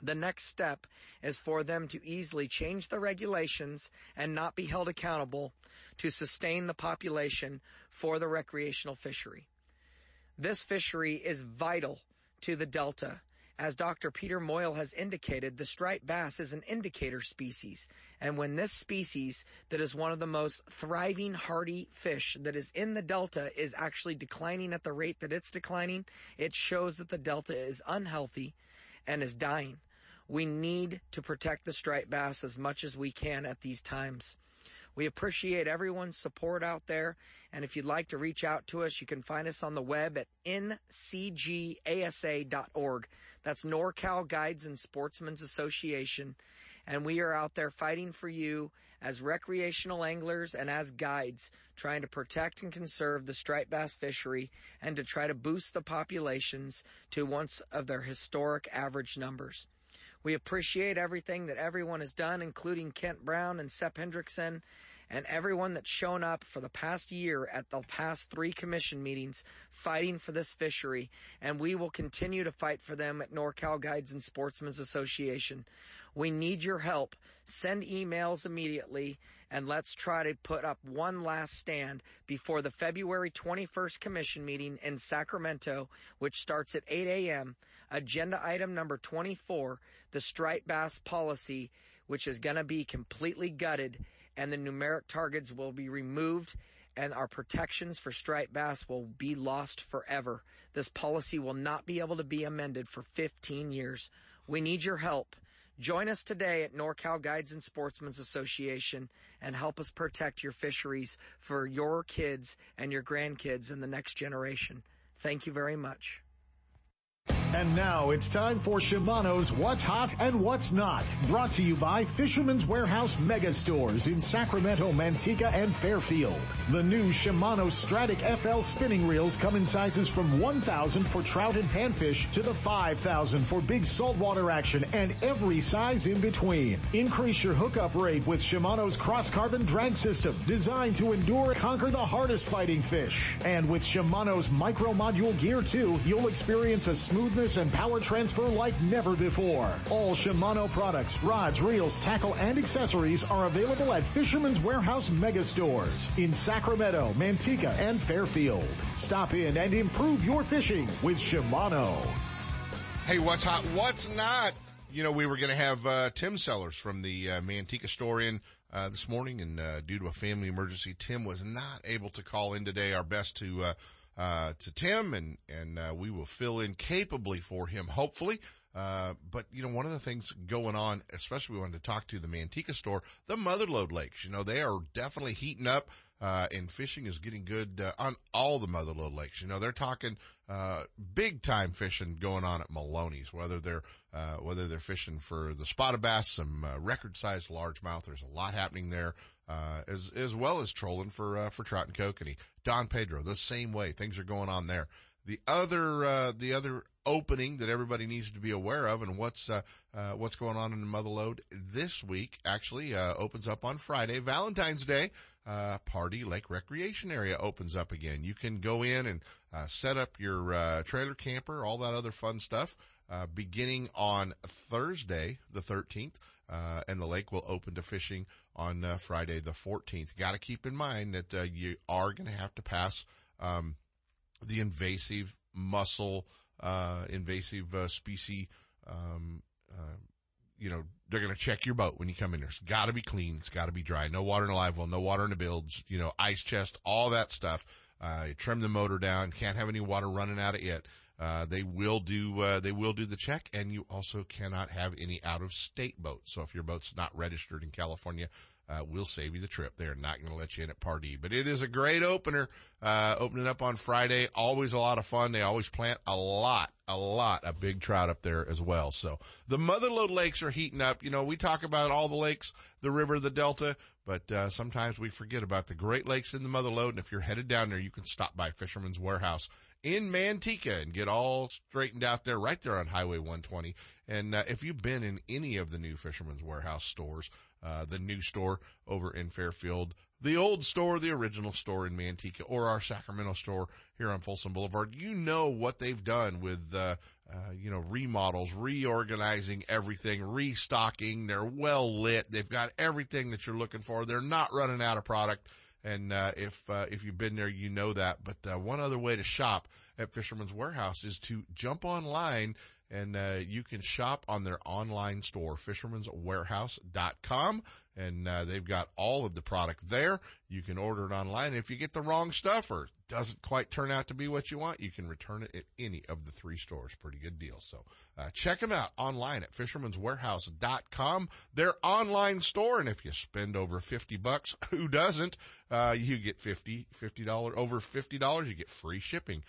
the next step is for them to easily change the regulations and not be held accountable to sustain the population for the recreational fishery. This fishery is vital to the Delta. As Dr. Peter Moyle has indicated, the striped bass is an indicator species. And when this species, that is one of the most thriving, hardy fish that is in the Delta, is actually declining at the rate that it's declining, it shows that the Delta is unhealthy and is dying. We need to protect the striped bass as much as we can at these times. We appreciate everyone's support out there. And if you'd like to reach out to us, you can find us on the web at ncgasa.org. That's NorCal Guides and Sportsmen's Association. And we are out there fighting for you as recreational anglers and as guides, trying to protect and conserve the striped bass fishery and to try to boost the populations to once of their historic average numbers. We appreciate everything that everyone has done, including Kent Brown and Seth Hendrickson and everyone that's shown up for the past year at the past 3 commission meetings fighting for this fishery, and we will continue to fight for them at NorCal Guides and Sportsmen's Association. We need your help. Send emails immediately, and let's try to put up one last stand before the February 21st commission meeting in Sacramento, which starts at 8 a.m. Agenda item number 24, the striped bass policy, which is going to be completely gutted, and the numeric targets will be removed, and our protections for striped bass will be lost forever. This policy will not be able to be amended for 15 years. We need your help. Join us today at NorCal Guides and Sportsmen's Association and help us protect your fisheries for your kids and your grandkids and the next generation. Thank you very much. And now it's time for Shimano's What's Hot and What's Not, brought to you by Fisherman's Warehouse Mega Stores in Sacramento, Manteca, and Fairfield. The new Shimano Stratic FL spinning reels come in sizes from 1,000 for trout and panfish to the 5,000 for big saltwater action and every size in between. Increase your hookup rate with Shimano's cross-carbon drag system, designed to endure and conquer the hardest fighting fish. And with Shimano's micro-module Gear 2, you'll experience a smoothness and power transfer like never before. All Shimano products, rods, reels, tackle, and accessories are available at Fisherman's Warehouse Mega Stores in Sacramento, Manteca, and Fairfield. Stop in and improve your fishing with Shimano. Hey, what's hot, what's not? You know, we were going to have Tim Sellers from the Manteca store in this morning, and due to a family emergency, Tim was not able to call in today. Our best to Tim, and we will fill in capably for him, hopefully. But you know, one of the things going on, especially we wanted to talk to the Manteca store, the Motherlode Lakes, you know, they are definitely heating up, and fishing is getting good, on all the Motherlode Lakes. You know, they're talking, big time fishing going on at Maloney's, whether they're fishing for the spotted bass, some, record sized largemouth. There's a lot happening there. As well as trolling for trout and kokanee. Don Pedro, the same way. Things are going on there. The other opening that everybody needs to be aware of, and what's going on in the Motherlode this week, actually, opens up on Friday, Valentine's Day. Party Lake Recreation Area opens up again. You can go in and, set up your, trailer camper, all that other fun stuff, beginning on Thursday, the 13th, and the lake will open to fishing on, Friday, the 14th. Gotta keep in mind that, you are gonna have to pass, the invasive mussel, specie, you know, they're going to check your boat when you come in there. It's got to be clean. It's got to be dry. No water in a live well, no water in the bilge, you know, ice chest, all that stuff. You trim the motor down. Can't have any water running out of it. They will do the check, and you also cannot have any out of state boats. So if your boat's not registered in California, we'll save you the trip. They're not going to let you in at Pardee, but it is a great opener, opening up on Friday. Always a lot of fun. They always plant a lot of big trout up there as well. So the Motherlode Lakes are heating up. You know, we talk about all the lakes, the river, the delta, but, sometimes we forget about the Great Lakes in the Motherlode. And if you're headed down there, you can stop by Fisherman's Warehouse in Manteca and get all straightened out there, right there on Highway 120. And, if you've been in any of the new Fisherman's Warehouse stores, the new store over in Fairfield, the old store, the original store in Manteca, or our Sacramento store here on Folsom Boulevard, you know what they've done with, you know, remodels, reorganizing everything, restocking. They're well lit. They've got everything that you're looking for. They're not running out of product. And, if you've been there, you know that. But, one other way to shop at Fisherman's Warehouse is to jump online, and, you can shop on their online store, fishermanswarehouse.com. And, they've got all of the product there. You can order it online. If you get the wrong stuff or doesn't quite turn out to be what you want, you can return it at any of the 3 stores. Pretty good deal. So, check them out online at fishermanswarehouse.com, their online store. And if you spend over $50, who doesn't, you get $50, over $50, you get free shipping.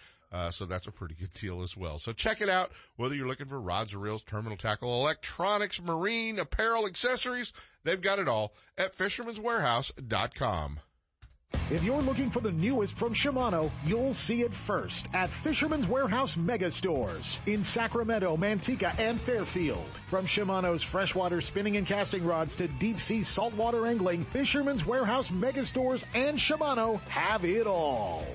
So that's a pretty good deal as well. So check it out. Whether you're looking for rods or reels, terminal tackle, electronics, marine apparel, accessories, they've got it all at fishermanswarehouse.com. If you're looking for the newest from Shimano, you'll see it first at Fisherman's Warehouse Mega Stores in Sacramento, Manteca, and Fairfield. From Shimano's freshwater spinning and casting rods to deep-sea saltwater angling, Fisherman's Warehouse Mega Stores and Shimano have it all.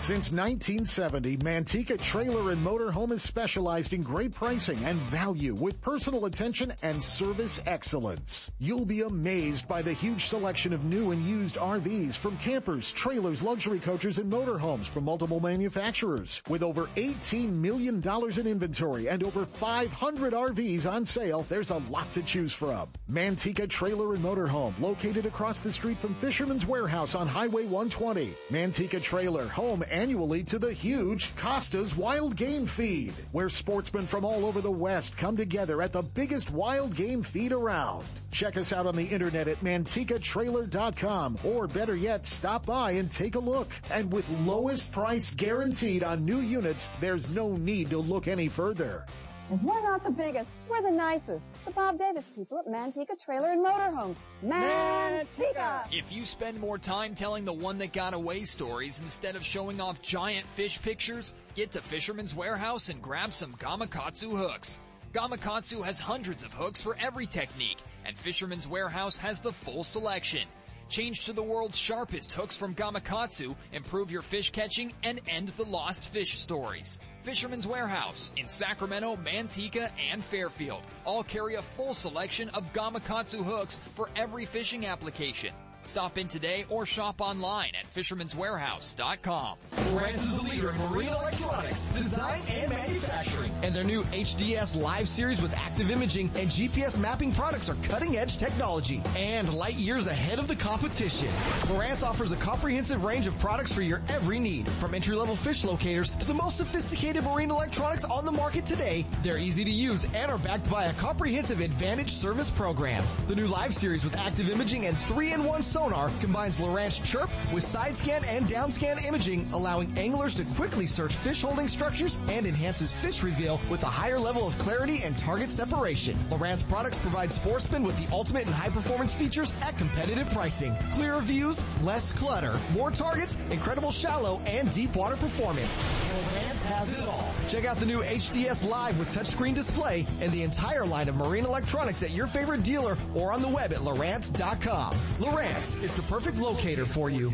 Since 1970, Manteca Trailer and Motorhome has specialized in great pricing and value with personal attention and service excellence. You'll be amazed by the huge selection of new and used RVs from campers, trailers, luxury coaches, and motorhomes from multiple manufacturers. With over $18 million in inventory and over 500 RVs on sale, there's a lot to choose from. Manteca Trailer and Motorhome, located across the street from Fisherman's Warehouse on Highway 120. Manteca Trailer, home annually to the huge Costa's Wild Game Feed, where sportsmen from all over the West come together at the biggest wild game feed around. Check us out on the internet at MantecaTrailer.com, or better yet, stop by and take a look. And with lowest price guaranteed on new units, there's no need to look any further. And we're not the biggest, we're the nicest. The Bob Davis people at Manteca Trailer and Motorhome. Manteca! If you spend more time telling the one that got away stories instead of showing off giant fish pictures, get to Fisherman's Warehouse and grab some Gamakatsu hooks. Gamakatsu has hundreds of hooks for every technique, and Fisherman's Warehouse has the full selection. Change to the world's sharpest hooks from Gamakatsu, improve your fish catching, and end the lost fish stories. Fisherman's Warehouse in Sacramento, Manteca, and Fairfield all carry a full selection of Gamakatsu hooks for every fishing application. Stop in today or shop online at fishermanswarehouse.com. Lowrance is the leader in marine electronics, design, and manufacturing. And their new HDS Live series with active imaging and GPS mapping products are cutting-edge technology and light years ahead of the competition. Lowrance offers a comprehensive range of products for your every need. From entry-level fish locators to the most sophisticated marine electronics on the market today, they're easy to use and are backed by a comprehensive advantage service program. The new Live series with active imaging and 3-in-1 sonar combines Lowrance Chirp with side scan and down scan imaging, allowing anglers to quickly search fish holding structures and enhances fish reveal with a higher level of clarity and target separation. Lowrance products provide sportsmen with the ultimate in high performance features at competitive pricing. Clearer views, less clutter, more targets, incredible shallow and deep water performance. Lowrance has it all. Check out the new HDS Live with touchscreen display and the entire line of marine electronics at your favorite dealer or on the web at Lowrance.com. Lowrance. It's the perfect locator for you.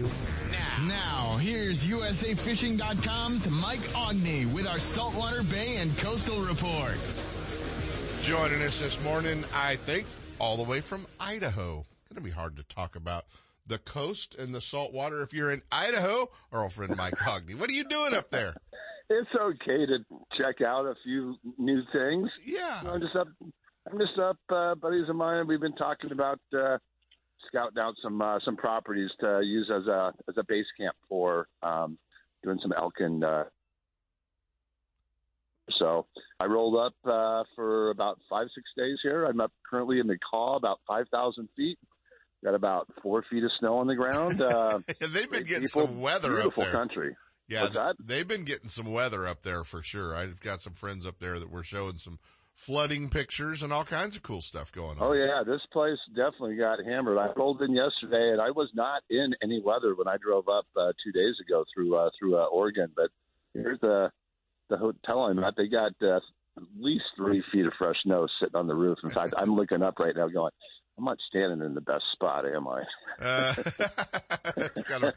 Now, here's USAFishing.com's Mike Ogney with our Saltwater Bay and Coastal Report. Joining us this morning, I think, all the way from Idaho. Going to be hard to talk about the coast and the saltwater if you're in Idaho. Our old friend Mike Ogney. What are you doing up there? It's okay to check out a few new things. Yeah. I'm just up, buddies of mine. We've been talking about scouting out some properties to use as a base camp for doing some elk and so I rolled up for about 5-6 days here. I'm up currently in McCall, about 5,000 feet. Got about 4 feet of snow on the ground. They've been getting some weather up there. Beautiful country. Yeah, they've been getting some weather up there for sure. I've got some friends up there that were showing some flooding pictures and all kinds of cool stuff going on. Oh, yeah. This place definitely got hammered. I rolled in yesterday, and I was not in any weather when I drove up 2 days ago through Oregon. But here's the hotel I'm at. They got at least 3 feet of fresh snow sitting on the roof. In fact, I'm looking up right now going, I'm not standing in the best spot, am I? It's got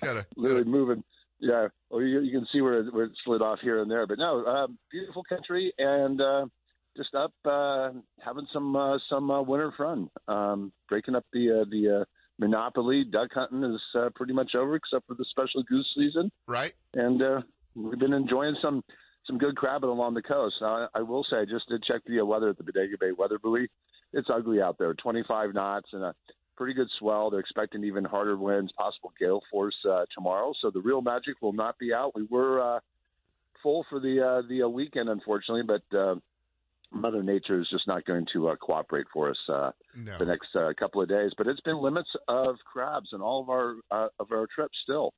to literally moving. Yeah. Well, you can see where it slid off here and there. But, no, beautiful country and just up having some winter fun. Breaking up the monopoly. Duck hunting is pretty much over except for the special goose season. Right. And we've been enjoying some good crabbing along the coast. I will say I just did check the weather at the Bodega Bay weather buoy. It's ugly out there, 25 knots and a pretty good swell. They're expecting even harder winds, possible gale force tomorrow. So the Real Magic will not be out. We were full for the weekend, unfortunately, but Mother Nature is just not going to cooperate for us the next couple of days. But it's been limits of crabs in all of our trips still,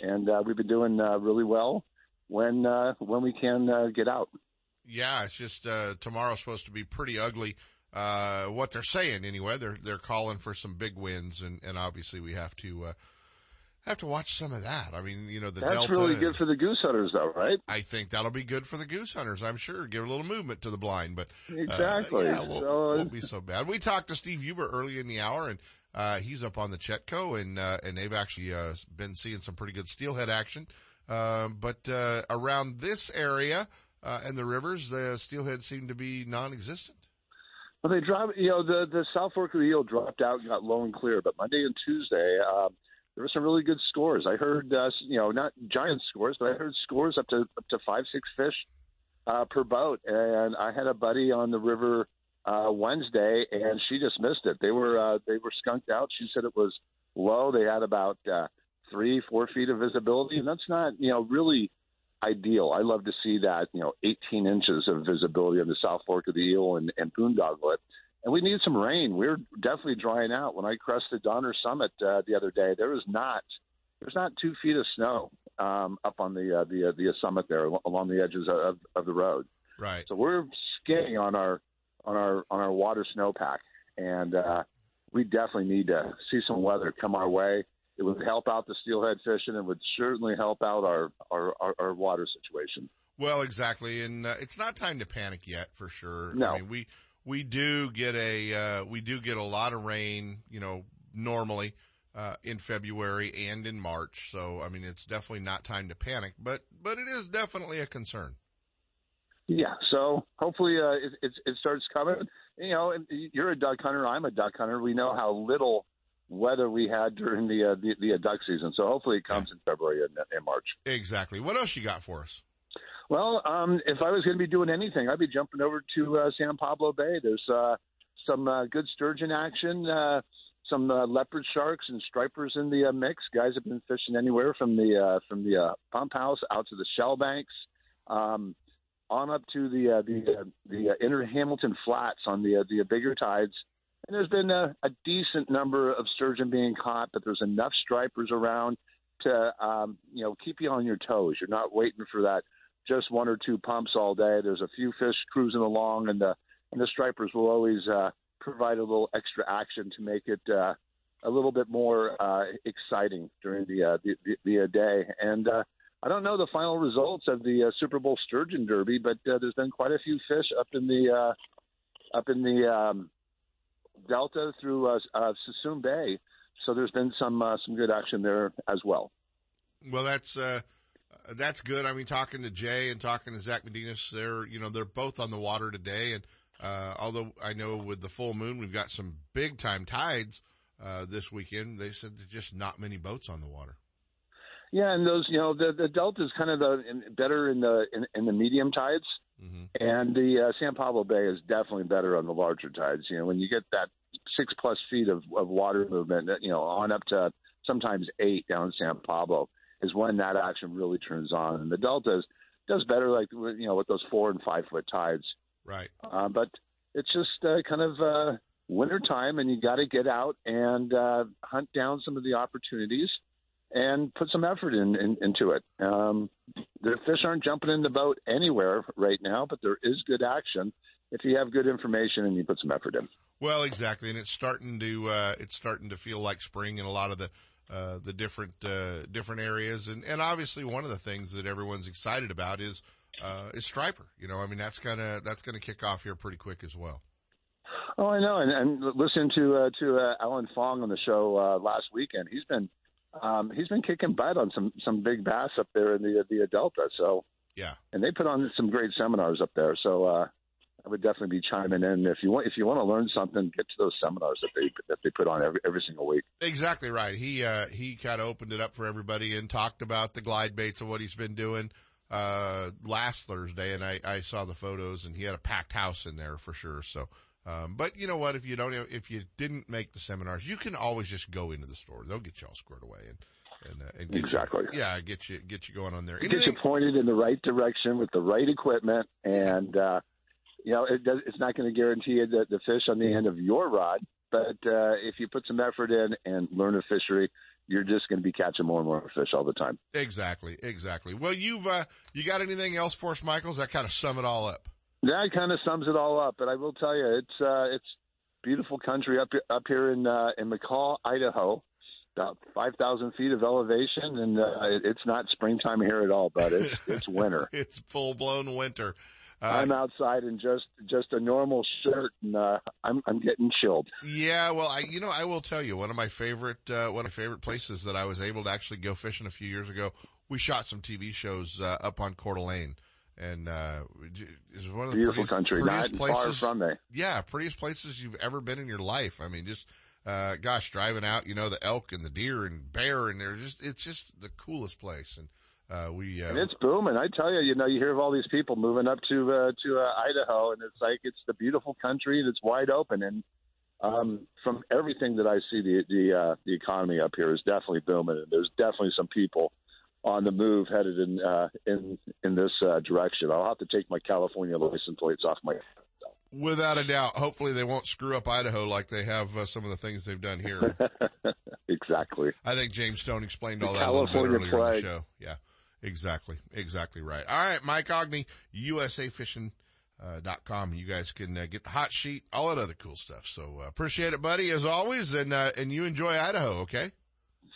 and we've been doing really well when we can get out. Yeah, it's just tomorrow's supposed to be pretty ugly. What they're saying anyway, they're calling for some big winds, and obviously we have to I have to watch some of that. I mean, you know, the Delta. That's really good for the goose hunters, though, right? I think that'll be good for the goose hunters, I'm sure. Give a little movement to the blind, but exactly. Yeah, won't be so bad. We talked to Steve Huber early in the hour, and he's up on the Chetco, and they've actually been seeing some pretty good steelhead action. But around this area and the rivers, the steelhead seem to be non-existent. Well, they dropped. You know, the South Fork of the Eel dropped out and got low and clear, but Monday and Tuesday. There were some really good scores. I heard, not giant scores, but I heard scores up to 5-6 fish per boat. And I had a buddy on the river Wednesday, and she just missed it. They were skunked out. She said it was low. They had about 3-4 feet of visibility, and that's not really ideal. I love to see that 18 inches of visibility on the South Fork of the Eel and Boondoggle it. And we need some rain. We're definitely drying out. When I crested Donner Summit the other day, there's not 2 feet of snow up on the summit there along the edges of the road. Right. So we're skidding on our water snowpack, and we definitely need to see some weather come our way. It would help out the steelhead fishing, and would certainly help out our water situation. Well, exactly, and it's not time to panic yet for sure. No, I mean, we do get a lot of rain, normally, in February and in March. So, I mean, it's definitely not time to panic, but it is definitely a concern. Yeah. So hopefully, it starts coming, and you're a duck hunter. I'm a duck hunter. We know how little weather we had during the duck season. So hopefully it comes in February and March. Exactly. What else you got for us? Well, if I was going to be doing anything, I'd be jumping over to San Pablo Bay. There's some good sturgeon action, some leopard sharks and stripers in the mix. Guys have been fishing anywhere from the pump house out to the shell banks, on up to the inner Hamilton flats on the bigger tides. And there's been a decent number of sturgeon being caught, but there's enough stripers around to keep you on your toes. You're not waiting for that. Just one or two pumps all day. There's a few fish cruising along, and the stripers will always provide a little extra action to make it a little bit more exciting during the day. And I don't know the final results of the Super Bowl Sturgeon Derby, but there's been quite a few fish up in the Delta through Sassoon Bay. So there's been some good action there as well. Well, that's good. I mean, talking to Jay and talking to Zach Medina, they're both on the water today. And although I know with the full moon, we've got some big time tides this weekend, they said there's just not many boats on the water. Yeah, and those, the Delta is kind of better in the medium tides, mm-hmm. and the San Pablo Bay is definitely better on the larger tides. When you get that 6+ feet of water movement, on up to sometimes 8 down in San Pablo. Is when that action really turns on, and the Delta does better, like with those 4- and 5-foot tides. Right. But it's just kind of winter time, and you got to get out and hunt down some of the opportunities and put some effort into it. The fish aren't jumping in the boat anywhere right now, but there is good action if you have good information and you put some effort in. Well, exactly, and it's starting to feel like spring in a lot of the different areas. And obviously one of the things that everyone's excited about is striper. I mean, that's going to kick off here pretty quick as well. Oh, I know. And listening to Alan Fong on the show, last weekend, he's been kicking butt on some big bass up there in the Delta. So, yeah. And they put on some great seminars up there. So, I would definitely be chiming in. If you want to learn something, get to those seminars that they put on every single week. Exactly right. He kind of opened it up for everybody and talked about the glide baits and what he's been doing last Thursday. And I saw the photos, and he had a packed house in there for sure. So, but you know what? If you didn't make the seminars, you can always just go into the store. They'll get y'all squared away and get exactly. Get you going on there. Get you pointed in the right direction with the right equipment and. It's not going to guarantee you that the fish on the end of your rod, but if you put some effort in and learn a fishery, you're just going to be catching more and more fish all the time. Exactly. Well, you've you got anything else for us, Michael? Does that kind of sum it all up? That kind of sums it all up, but I will tell you, it's beautiful country up here in McCall, Idaho, about 5,000 feet of elevation, and it's not springtime here at all, but it's winter. It's full-blown winter. I'm outside in just a normal shirt, and I'm getting chilled. Yeah, well, I will tell you, one of my favorite places that I was able to actually go fishing a few years ago. We shot some TV shows up on Coeur d'Alene, and it's one of the beautiful country, not far from there. Yeah, prettiest places you've ever been in your life. I mean, just. Driving out, the elk and the deer and bear, and it's just the coolest place. And and it's booming. I tell you, you hear of all these people moving up to Idaho, and it's like, it's the beautiful country that's wide open. And from everything that I see, the economy up here is definitely booming. And there's definitely some people on the move headed in this direction. I'll have to take my California license plates off my. Without a doubt. Hopefully they won't screw up Idaho like they have some of the things they've done here. Exactly. I think James Stone explained all that a little bit earlier in the show. Yeah, exactly. Exactly right. All right, Mike Ogney, USAFishing.com. You guys can get the hot sheet, all that other cool stuff. So appreciate it, buddy, as always, and you enjoy Idaho, okay?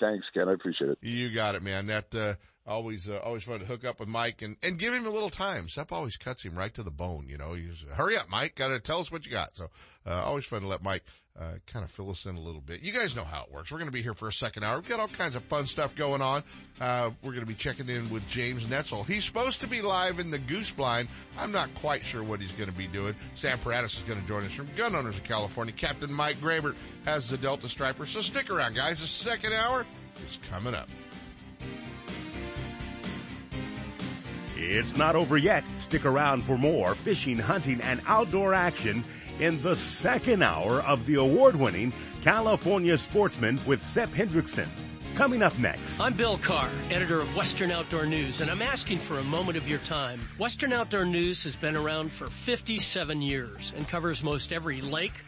Thanks, Ken. I appreciate it. You got it, man. That always fun to hook up with Mike and give him a little time. Sep always cuts him right to the bone, He's, hurry up, Mike. Got to tell us what you got. So always fun to let Mike kind of fill us in a little bit. You guys know how it works. We're going to be here for a second hour. We've got all kinds of fun stuff going on. We're going to be checking in with James Netzel. He's supposed to be live in the Goose Blind. I'm not quite sure what he's going to be doing. Sam Paredes is going to join us from Gun Owners of California. Captain Mike Gravert has the Delta Striper. So stick around, guys. The second hour is coming up. It's not over yet. Stick around for more fishing, hunting, and outdoor action in the second hour of the award-winning California Sportsman with Seth Hendrickson. Coming up next. I'm Bill Carr, editor of Western Outdoor News, and I'm asking for a moment of your time. Western Outdoor News has been around for 57 years and covers most every lake,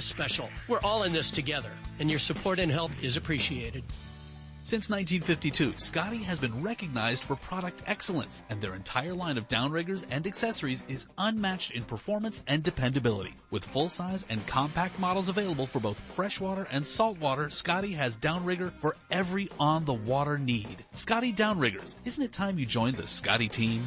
Special. We're all in this together, and your support and help is appreciated. Since 1952, Scotty has been recognized for product excellence, and their entire line of downriggers and accessories is unmatched in performance and dependability. With full-size and compact models available for both freshwater and saltwater, Scotty has downrigger for every on-the-water need. Scotty Downriggers. Isn't it time you joined the Scotty team?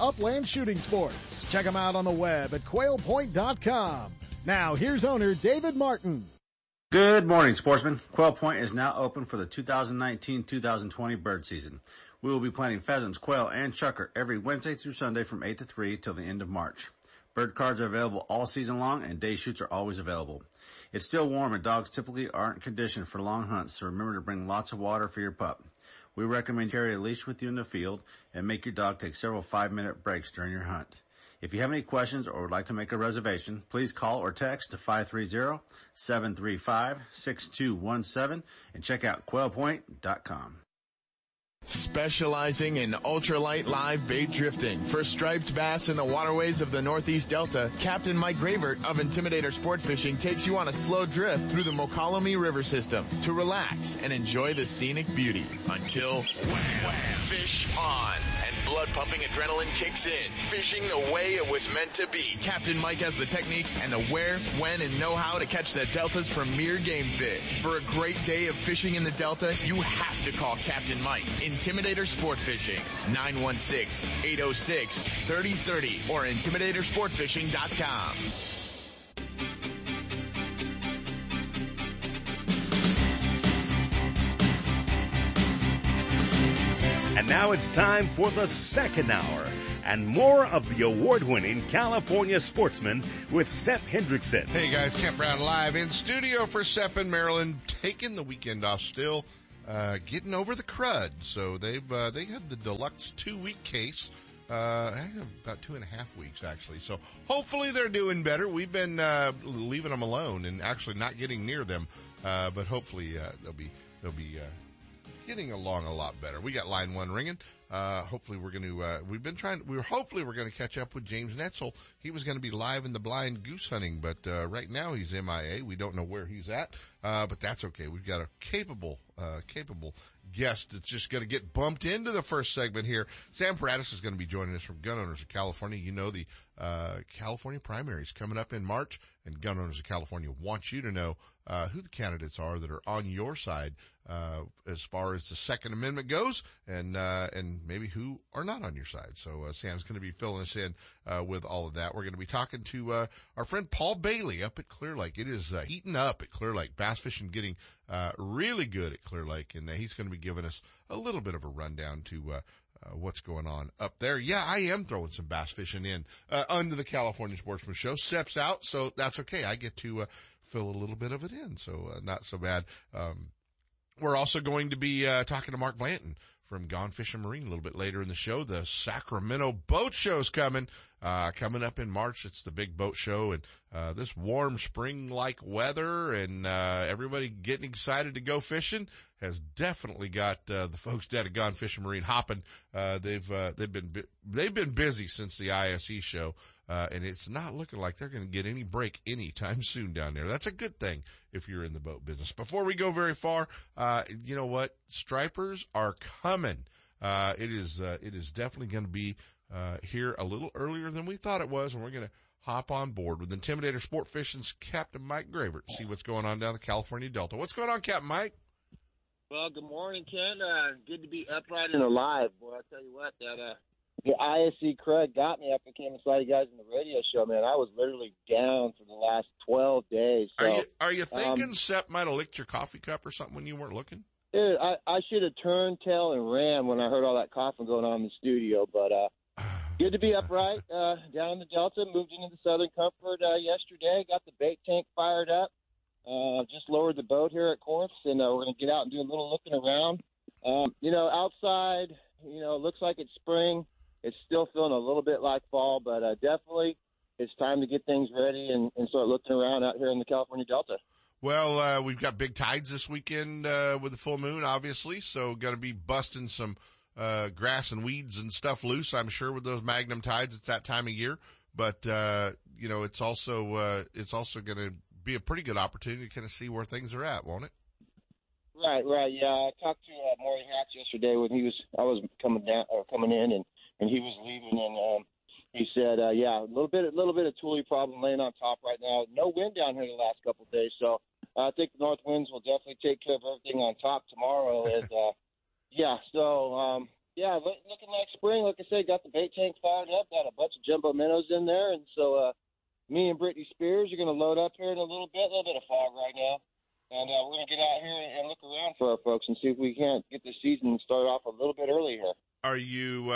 upland shooting sports. Check them out on the web at quailpoint.com. Now, here's owner David Martin. Good morning, sportsmen. Quail Point is now open for the 2019-2020 bird season. We will be planting pheasants, quail, and chukar every Wednesday through Sunday from 8 to 3 till the end of March. Bird cards are available all season long, and day shoots are always available. It's still warm, and dogs typically aren't conditioned for long hunts, so remember to bring lots of water for your pup. We recommend carry a leash with you in the field and make your dog take several 5-minute breaks during your hunt. If you have any questions or would like to make a reservation, please call or text to 530-735-6217 and check out quailpoint.com. Specializing in ultralight live bait drifting for striped bass in the waterways of the Northeast Delta, Captain Mike Gravert of Intimidator Sport Fishing takes you on a slow drift through the Mokelumne River system to relax and enjoy the scenic beauty until wham, fish on and blood pumping adrenaline kicks in. Fishing the way it was meant to be. Captain Mike has the techniques and the where, when, and know-how to catch the Delta's premier game fish. For a great day of fishing in the Delta, you have to call Captain Mike. Intimidator Sport Fishing, 916-806-3030 or intimidatorsportfishing.com. And now it's time for the second hour and more of the award-winning California Sportsman with Seth Hendrickson. Hey guys, Kent Brown live in studio for Seth and Marilyn, taking the weekend off still. Getting over the crud. So they had the deluxe 2-week case, about 2.5 weeks actually. So hopefully they're doing better. We've been, leaving them alone and actually not getting near them. But hopefully, they'll be getting along a lot better. We got line one ringing. Hopefully we're going to, we're going to catch up with James Netzel. He was going to be live in the blind goose hunting, but, right now he's MIA. We don't know where he's at, but that's okay. We've got a capable guest that's just going to get bumped into the first segment here. Sam Paredes is going to be joining us from Gun Owners of California. You know, the, California primaries coming up in March, and Gun Owners of California wants you to know, who the candidates are that are on your side, as far as the Second Amendment goes, and maybe who are not on your side. So, Sam's going to be filling us in, with all of that. We're going to be talking to, our friend Paul Bailey up at Clear Lake. It is, heating up at Clear Lake. Bass fishing getting, really good at Clear Lake, and he's going to be giving us a little bit of a rundown to, what's going on up there. Yeah, I am throwing some bass fishing in, under the California Sportsman Show. Steps out, so that's okay. I get to, fill a little bit of it in, so, not so bad. We're also going to be talking to Mark Blanton from Gone Fish and Marine a little bit later in the show. The Sacramento Boat Show's coming up in March. It's the big boat show, and this warm spring-like weather and everybody getting excited to go fishing has definitely got the folks down at Gone Fish and Marine hopping. They've been busy since the ISE show. And it's not looking like they're going to get any break anytime soon down there. That's a good thing if you're in the boat business. Before we go very far, you know what? Stripers are coming. It is definitely going to be, here a little earlier than we thought it was. And we're going to hop on board with Intimidator Sport Fishing's Captain Mike Gravert. See what's going on down the California Delta. What's going on, Captain Mike? Well, good morning, Ken. Good to be upright and alive. Boy, I tell you what, that, the ISC crud got me after I came and saw you guys in the radio show, man. I was literally down for the last 12 days. So, are you thinking Sepp might have licked your coffee cup or something when you weren't looking? Dude, I should have turned tail and ran when I heard all that coughing going on in the studio. But good to be upright down in the Delta. Moved into the Southern Comfort yesterday. Got the bait tank fired up. Just lowered the boat here at Corinth, and we're going to get out and do a little looking around. Outside, looks like it's spring. It's still feeling a little bit like fall, but definitely it's time to get things ready and start looking around out here in the California Delta. Well, we've got big tides this weekend with the full moon, obviously, so going to be busting some grass and weeds and stuff loose, I'm sure, with those magnum tides. It's that time of year, but, it's also going to be a pretty good opportunity to kind of see where things are at, won't it? Right, yeah. I talked to Maury Hatch yesterday when I was coming in and he was leaving, and he said, a little bit of tule problem laying on top right now. No wind down here the last couple of days, so I think the north winds will definitely take care of everything on top tomorrow. And, looking like spring. Like I said, got the bait tank fired up, got a bunch of jumbo minnows in there, and so me and Brittany Spears are going to load up here in a little bit of fog right now. And we're going to get out here and look around for our folks and see if we can't get the season started off a little bit early here. Are you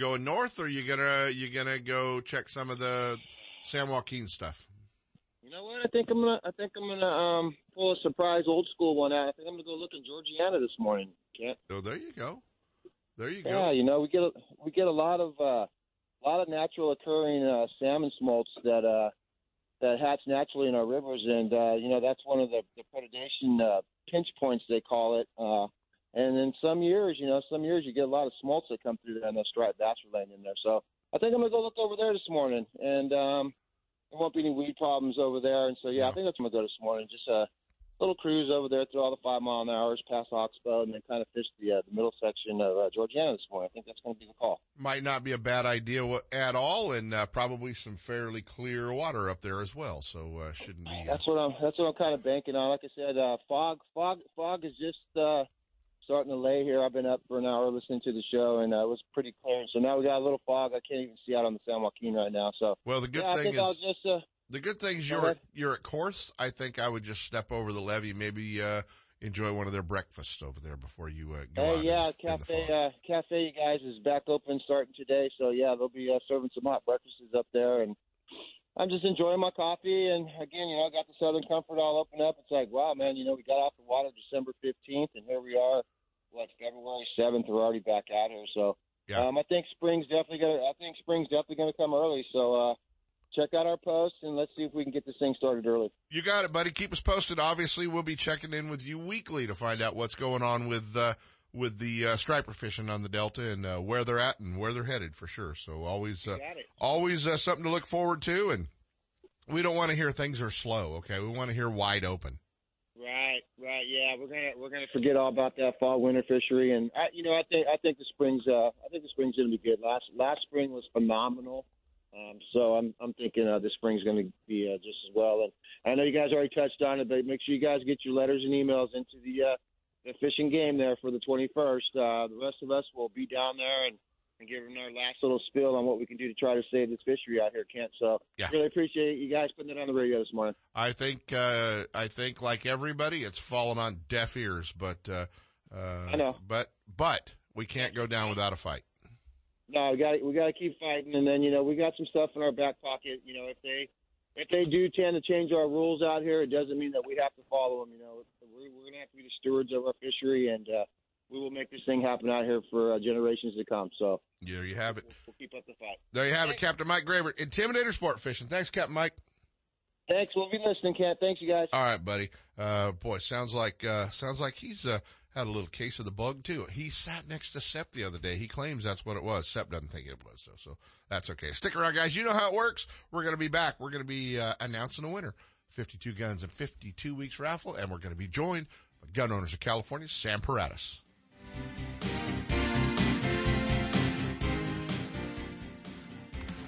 going north, or are you gonna go check some of the San Joaquin stuff? You know what? I think I'm gonna pull a surprise old school one out. I think I'm gonna go look in Georgiana this morning. Kent. Oh, there you go. There you go. Yeah, we get a lot of natural occurring salmon smolts that hatch naturally in our rivers, and that's one of the predation pinch points they call it. And then some years you get a lot of smolts that come through there, and they'll striped bass are laying in there. So I think I'm going to go look over there this morning, and there won't be any weed problems over there. And so, yeah, I think that's where I'm going to go this morning, just a little cruise over there through all the 5-mile-an-hours past Oxbow, and then kind of fish the middle section of Georgiana this morning. I think that's going to be the call. Might not be a bad idea at all, and probably some fairly clear water up there as well, so shouldn't be. That's what I'm kind of banking on. Like I said, fog is just starting to lay here. I've been up for an hour listening to the show, and it was pretty clear. So now we got a little fog. I can't even see out on the San Joaquin right now. So well, the good thing is you're at course. I think I would just step over the levee, maybe enjoy one of their breakfasts over there before you go out. Cafe, you guys, is back open starting today. So yeah, they'll be serving some hot breakfasts up there, and I'm just enjoying my coffee. And again, I got the Southern Comfort all open up. It's like, wow, man, we got off the water December 15th, and here we are. February 7th, we're already back out here. So yeah. I think spring's definitely gonna come early. So check out our post, and let's see if we can get this thing started early. You got it, buddy. Keep us posted. Obviously, we'll be checking in with you weekly to find out what's going on with the striper fishing on the Delta, and where they're at and where they're headed for sure. So always something to look forward to, and we don't want to hear things are slow. Okay, we want to hear wide open. Right, yeah, we're gonna forget all about that fall winter fishery, and I think the spring's gonna be good. Last spring was phenomenal, so I'm thinking this spring's gonna be just as well. And I know you guys already touched on it, but make sure you guys get your letters and emails into the fishing game there for the 21st. The rest of us will be down there and giving our last little spill on what we can do to try to save this fishery out here, Kent. So really appreciate you guys putting it on the radio this morning. I think like everybody, it's fallen on deaf ears, but I know. But we can't go down without a fight. No, we got to keep fighting, and then we got some stuff in our back pocket. If they do tend to change our rules out here, it doesn't mean that we have to follow them. We're gonna have to be the stewards of our fishery, and we will make this thing happen out here for generations to come. So there you have it. We'll keep up the fight. There you have it, Captain Mike Gravert, Intimidator Sport Fishing. Thanks, Captain Mike. Thanks. We'll be listening, Cap. Thanks, you guys. All right, buddy. Boy, sounds like he's had a little case of the bug too. He sat next to Sep the other day. He claims that's what it was. Sep doesn't think it was, so that's okay. Stick around, guys. You know how it works. We're gonna be back. We're gonna be announcing a winner, 52 guns and 52 weeks raffle, and we're gonna be joined by Gun Owners of California, Sam Paredes.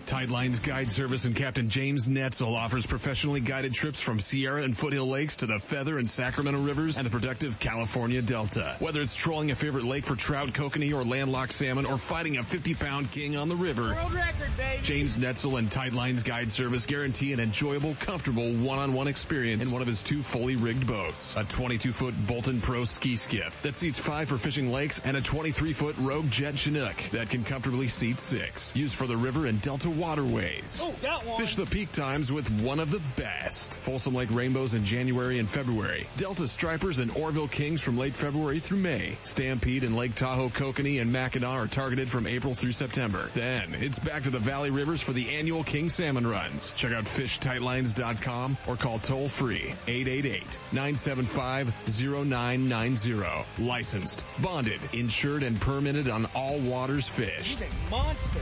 Tidelines Guide Service and Captain James Netzel offers professionally guided trips from Sierra and Foothill Lakes to the Feather and Sacramento Rivers and the productive California Delta. Whether it's trolling a favorite lake for trout, kokanee, or landlocked salmon, or fighting a 50-pound king on the river, world record, baby. James Netzel and Tidelines Guide Service guarantee an enjoyable, comfortable, one-on-one experience in one of his two fully rigged boats. A 22-foot Bolton Pro ski skiff that seats 5 for fishing lakes, and a 23-foot Rogue Jet Chinook that can comfortably seat 6. Used for the river and Delta waterways. Oh, got one. Fish the peak times with one of the best. Folsom Lake rainbows in January and February. Delta stripers and Orville kings from late February through May. Stampede and Lake Tahoe kokanee and Mackinac are targeted from April through September. Then it's back to the Valley Rivers for the annual King Salmon runs. Check out fishtightlines.com or call toll free 888-975-0990. Licensed, bonded, insured, and permitted on all waters fished. He's a monster.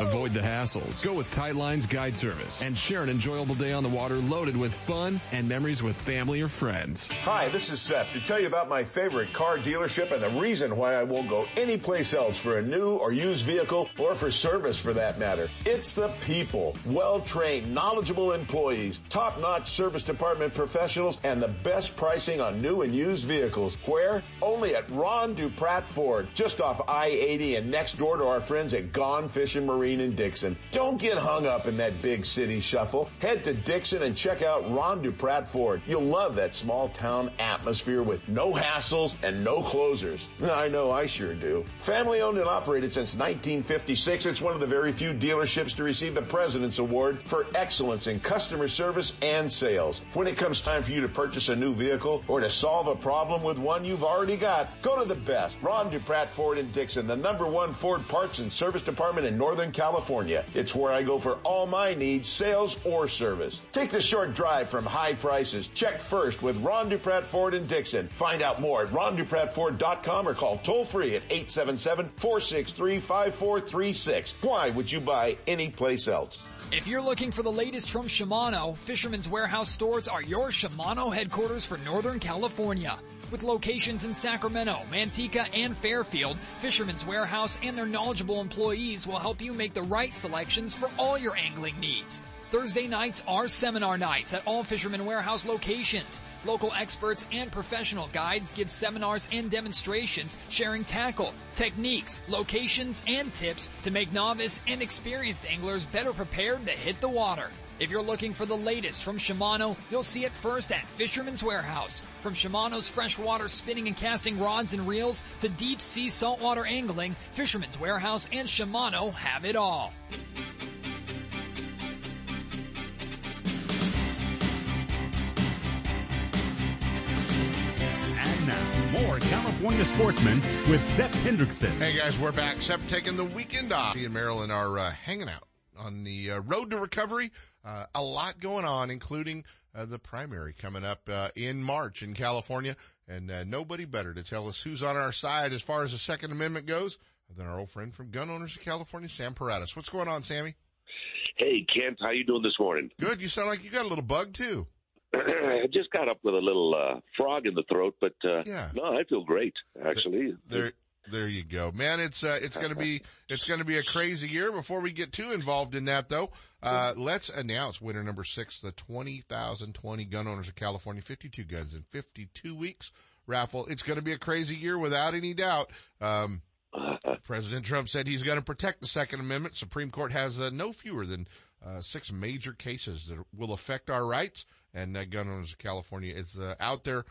Avoid the hassles. Go with Tidelines Guide Service and share an enjoyable day on the water loaded with fun and memories with family or friends. Hi, this is Seth to tell you about my favorite car dealership and the reason why I won't go anyplace else for a new or used vehicle or for service for that matter. It's the people. Well-trained, knowledgeable employees, top-notch service department professionals, and the best pricing on new and used vehicles. Where? Only at Ron Duprat Ford, just off I-80 and next door to our friends at Gone Fish and Marine in Dixon. Don't get hung up in that big city shuffle. Head to Dixon and check out Ron Duprat Ford. You'll love that small town atmosphere with no hassles and no closers. I know, I sure do. Family owned and operated since 1956, it's one of the very few dealerships to receive the President's Award for excellence in customer service and sales. When it comes time for you to purchase a new vehicle or to solve a problem with one you've already got, go to the best. Ron Duprat Ford in Dixon, the number 1 Ford parts and service department in Northern California. It's where I go for all my needs, sales or service. Take the short drive from high prices. Check first with Ron Duprat Ford and Dixon. Find out more at rondupratford.com or call toll free at 877-463-5436. Why would you buy any place else? If you're looking for the latest from Shimano, Fisherman's Warehouse stores are your Shimano headquarters for Northern California. With locations in Sacramento, Manteca, and Fairfield, Fisherman's Warehouse and their knowledgeable employees will help you make the right selections for all your angling needs. Thursday nights are seminar nights at all Fisherman Warehouse locations. Local experts and professional guides give seminars and demonstrations sharing tackle, techniques, locations, and tips to make novice and experienced anglers better prepared to hit the water. If you're looking for the latest from Shimano, you'll see it first at Fisherman's Warehouse. From Shimano's freshwater spinning and casting rods and reels to deep-sea saltwater angling, Fisherman's Warehouse and Shimano have it all. More California Sportsmen with Seth Hendrickson. Hey guys, we're back. Seth taking the weekend off. He and Marilyn are hanging out on the road to recovery. A lot going on, including the primary coming up in March in California. And nobody better to tell us who's on our side as far as the Second Amendment goes than our old friend from Gun Owners of California, Sam Paredes. What's going on, Sammy? Hey, Kent. How you doing this morning? Good. You sound like you got a little bug, too. I just got up with a little frog in the throat, but no, I feel great actually. There you go, man. It's gonna be a crazy year. Before we get too involved in that, though, let's announce winner number 6, the 20,020 Gun Owners of California 52 guns in 52 weeks raffle. It's gonna be a crazy year without any doubt. President Trump said he's going to protect the Second Amendment. Supreme Court has no fewer than 6 major cases that will affect our rights. And Gun Owners of California is out there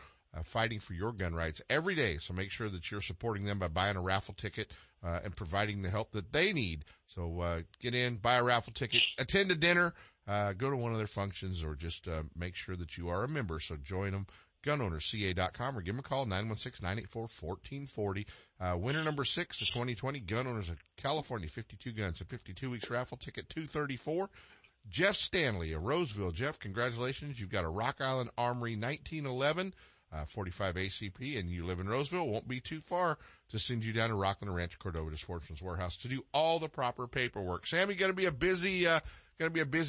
fighting for your gun rights every day. So make sure that you're supporting them by buying a raffle ticket and providing the help that they need. So get in, buy a raffle ticket, attend a dinner, go to one of their functions, or just make sure that you are a member. So join them. GunOwnersCA.com or give them a call, 916-984-1440. Winner number 6 of 2020, Gun Owners of California, 52 guns, a 52 weeks raffle ticket, 234. Jeff Stanley of Roseville. Jeff, congratulations. You've got a Rock Island Armory 1911, 45 ACP, and you live in Roseville. Won't be too far to send you down to Rockland Ranch, Cordova to Sportsman's Warehouse to do all the proper paperwork. Sammy, gonna be a busy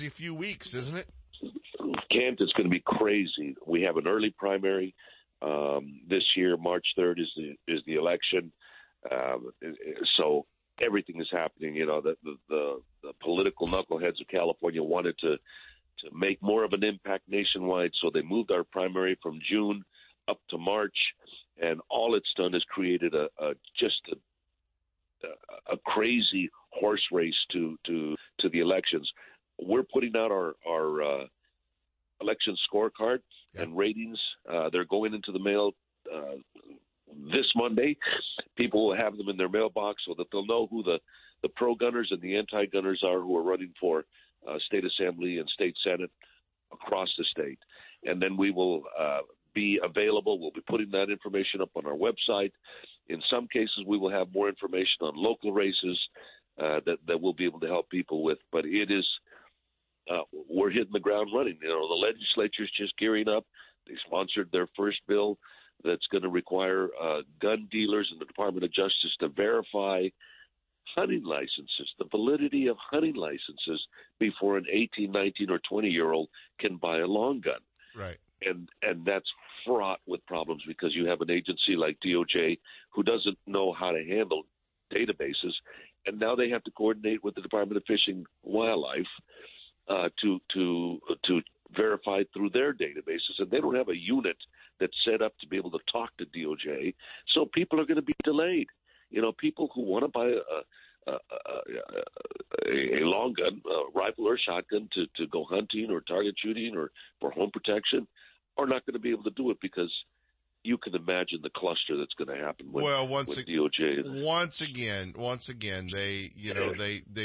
few weeks, isn't it? Kent, it's going to be crazy. We have an early primary this year. March 3rd is the election, so everything is happening. You know, the political knuckleheads of California wanted to make more of an impact nationwide, so they moved our primary from June up to March, and all it's done is created a crazy horse race to the elections. We're putting out our election scorecard and ratings. They're going into the mail this Monday. People will have them in their mailbox so that they'll know who the pro-gunners and the anti-gunners are who are running for state assembly and state senate across the state. And then we will be available. We'll be putting that information up on our website. In some cases, we will have more information on local races that we'll be able to help people with. But it is... we're hitting the ground running. You know, the legislature's just gearing up. They sponsored their first bill that's going to require gun dealers and the Department of Justice to verify hunting licenses, the validity of hunting licenses before an 18, 19, or 20-year-old can buy a long gun. Right. And that's fraught with problems because you have an agency like DOJ who doesn't know how to handle databases, and now they have to coordinate with the Department of Fish and Wildlife to verify through their databases, and they don't have a unit that's set up to be able to talk to DOJ. So people are going to be delayed. You know, people who want to buy a long gun, a rifle or shotgun to go hunting or target shooting or for home protection are not going to be able to do it because you can imagine the cluster that's going to happen with DOJ. Once again, they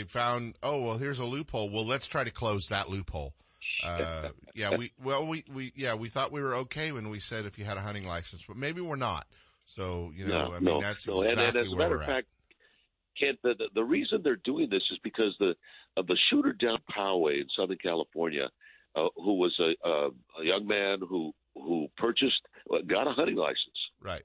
found, here's a loophole. Well, let's try to close that loophole. We thought we were okay when we said if you had a hunting license, but maybe we're not. So, that's exactly where we're at. And as a matter of fact, Kent, the reason they're doing this is because of the shooter down Poway in Southern California, who was a young man who got a hunting license. Right.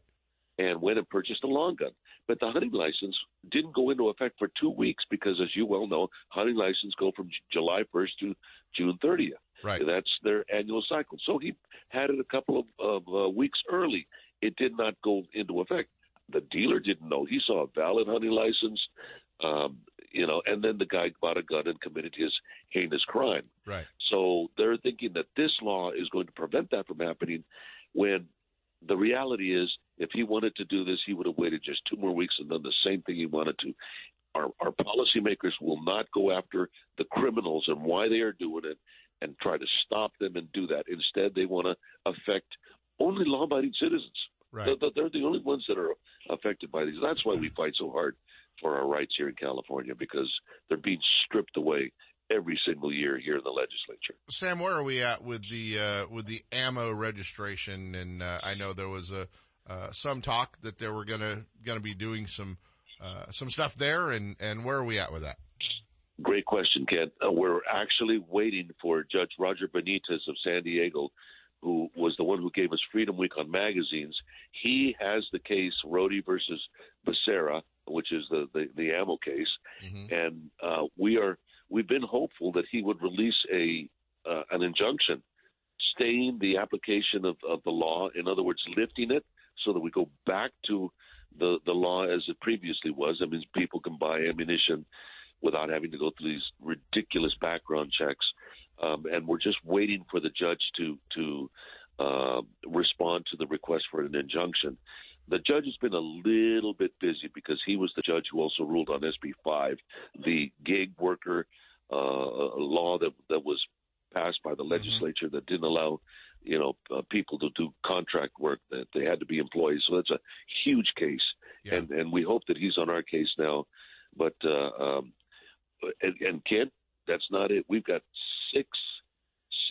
And went and purchased a long gun. But the hunting license didn't go into effect for 2 weeks because, as you well know, hunting licenses go from July 1st to June 30th. Right. That's their annual cycle. So he had it a couple of weeks early. It did not go into effect. The dealer didn't know. He saw a valid hunting license, and then the guy bought a gun and committed his heinous crime. Right. So they're thinking that this law is going to prevent that from happening, when the reality is, if he wanted to do this, he would have waited just 2 more weeks and done the same thing he wanted to. Our policymakers will not go after the criminals and why they are doing it and try to stop them and do that. Instead, they want to affect only law-abiding citizens. Right. They're the only ones that are affected by these. That's why we fight so hard for our rights here in California, because they're being stripped away every single year here in the legislature. Sam, where are we at with the ammo registration? And I know there was some talk that they were going to be doing some stuff there, and where are we at with that? Great question, Kent. We're actually waiting for Judge Roger Benitez of San Diego, who was the one who gave us Freedom Week on magazines. He has the case Rohde versus Becerra, which is the ammo case, mm-hmm. and we've been hopeful that he would release an injunction staying the application of the law. In other words, lifting it, so that we go back to the law as it previously was. That means people can buy ammunition without having to go through these ridiculous background checks. And we're just waiting for the judge to respond to the request for an injunction. The judge has been a little bit busy because he was the judge who also ruled on SB 5, the gig worker law that was passed by the legislature that didn't allow people to do contract work, that they had to be employees. So that's a huge case, yeah. and we hope that he's on our case now. But and Kent, that's not it. We've got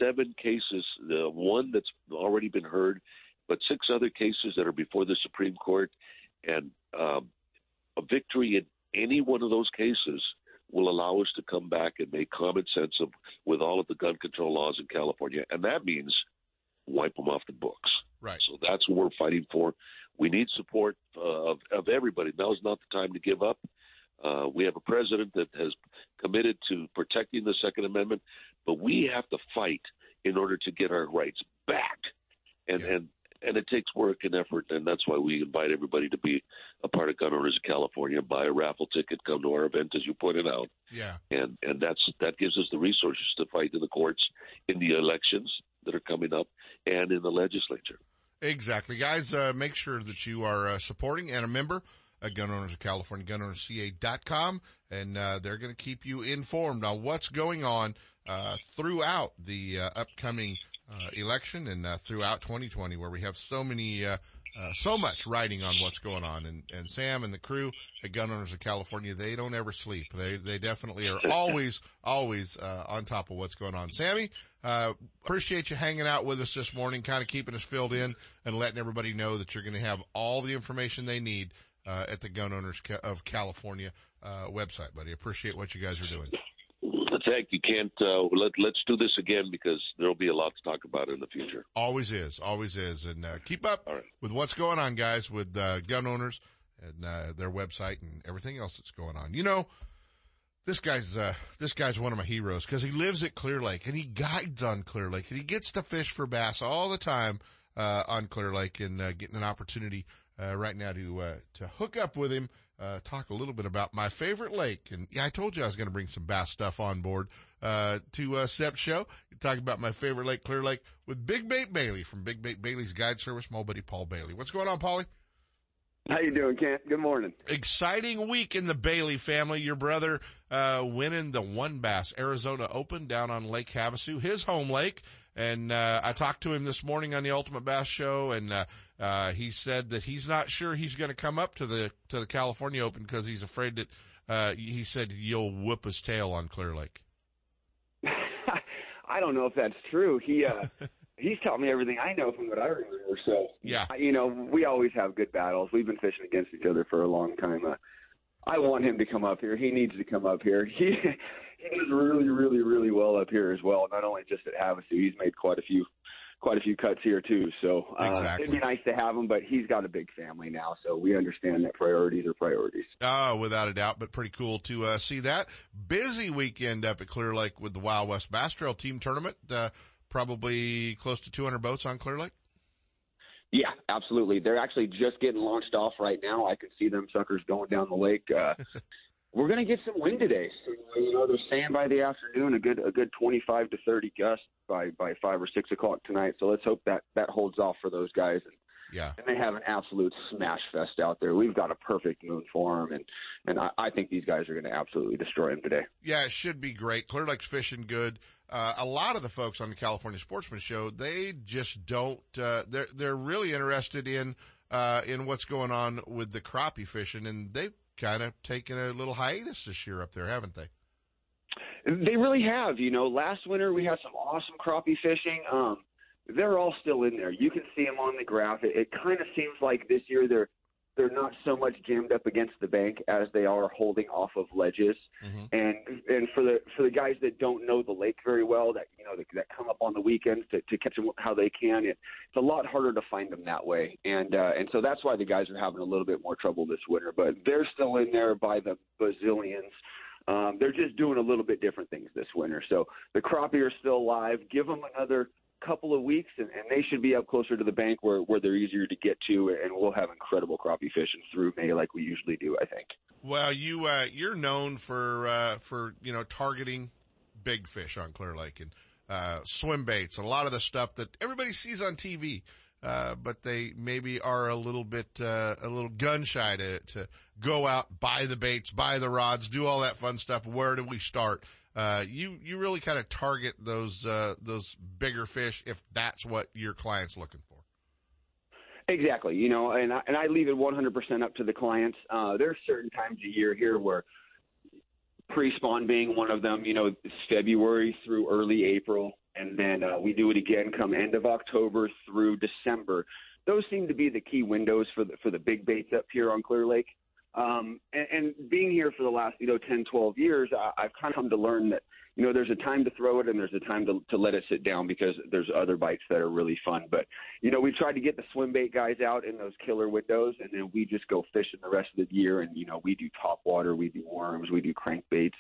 6-7 cases, one that's already been heard, but 6 other cases that are before the Supreme Court, and a victory in any one of those cases will allow us to come back and make common sense with all of the gun control laws in California, and that means wipe them off the books. Right. So that's what we're fighting for. We need support of everybody. Now is not the time to give up. We have a president that has committed to protecting the Second Amendment, but we have to fight in order to get our rights back. And it takes work and effort, and that's why we invite everybody to be a part of Gun Owners of California, buy a raffle ticket, come to our event, as you pointed out. Yeah. And that gives us the resources to fight in the courts, in the elections that are coming up, and in the legislature. Exactly. Guys, make sure that you are supporting and a member at Gun Owners of California, gunownersca.com, and they're going to keep you informed on what's going on throughout the upcoming election and throughout 2020, where we have so much writing on what's going on. And Sam and the crew at Gun Owners of California, they don't ever sleep. They definitely are always on top of what's going on. Sammy, appreciate you hanging out with us this morning, kind of keeping us filled in and letting everybody know that you're going to have all the information they need at the Gun Owners of California website, buddy. Appreciate what you guys are doing. Thank you, Kent. Let's do this again, because there'll be a lot to talk about in the future. Always is. And keep up with what's going on, guys, with gun owners and their website and everything else that's going on. You know, this guy's one of my heroes, because he lives at Clear Lake and he guides on Clear Lake and he gets to fish for bass all the time on Clear Lake, and getting an opportunity right now to hook up with him. Talk a little bit about my favorite lake. And yeah, I told you I was going to bring some bass stuff on board, to Sep's show. Talk about my favorite lake, Clear Lake, with Big Bait Bailey from Big Bait Bailey's Guide Service, my old buddy Paul Bailey. What's going on, Paulie? How you doing, Kent? Good morning. Exciting week in the Bailey family. Your brother, winning the One Bass Arizona Open down on Lake Havasu, his home lake. And, I talked to him this morning on the Ultimate Bass Show, and, he said that he's not sure he's going to come up to the California Open because he's afraid that, he said you'll whoop his tail on Clear Lake. I don't know if that's true. He, he's taught me everything I know from what I remember. So, yeah, we always have good battles. We've been fishing against each other for a long time. I want him to come up here. He needs to come up here. He does really, really, really well up here as well. Not only just at Havasu, he's made quite a few cuts here too. So exactly. It'd be nice to have him, but he's got a big family now, so we understand that priorities are priorities. Oh, without a doubt, but pretty cool to see that. Busy weekend up at Clear Lake with the Wild West Bass Trail Team Tournament. Probably close to 200 boats on Clear Lake. Yeah, absolutely. They're actually just getting launched off right now. I can see them suckers going down the lake. We're going to get some wind today. So, you know, they're saying by the afternoon a good 25 to 30 gusts by 5 or 6 o'clock tonight. So let's hope that holds off for those guys. And they have an absolute smash fest out there. We've got a perfect moon for them, and I think these guys are going to absolutely destroy them today. Yeah, it should be great. Clear Lake's fishing good. A lot of the folks on the California Sportsman Show, they just don't they're really interested in what's going on with the crappie fishing, and they've kind of taken a little hiatus this year up there, haven't they? They really have. You know, last winter we had some awesome crappie fishing. They're all still in there. You can see them on the graph. It kind of seems like this year they're not so much jammed up against the bank as they are holding off of ledges. Mm-hmm. And for the guys that don't know the lake very well, that you know that come up on the weekends to catch them how they can, it's a lot harder to find them that way. And so that's why the guys are having a little bit more trouble this winter. But they're still in there by the bazillions. They're just doing a little bit different things this winter. So the crappie are still alive. Give them another couple of weeks and they should be up closer to the bank where they're easier to get to, and we'll have incredible crappie fishing through May like we usually do, I think. Well, you're known for you know, targeting big fish on Clear Lake and swim baits, a lot of the stuff that everybody sees on TV, but they maybe are a little gun shy to go out, buy the baits, buy the rods, do all that fun stuff. Where do we start? You really kind of target those bigger fish if that's what your client's looking for. Exactly. You know, and I leave it 100% up to the clients. There are certain times of year here where pre-spawn being one of them, you know, February through early April, and then we do it again come end of October through December. Those seem to be the key windows for the big baits up here on Clear Lake. And being here for the last, you know, 10, 12 years, I've kind of come to learn that, you know, there's a time to throw it and there's a time to let it sit down because there's other bites that are really fun. But, you know, we've tried to get the swim bait guys out in those killer windows, and then we just go fishing the rest of the year. And, you know, we do top water, we do worms, we do crankbaits,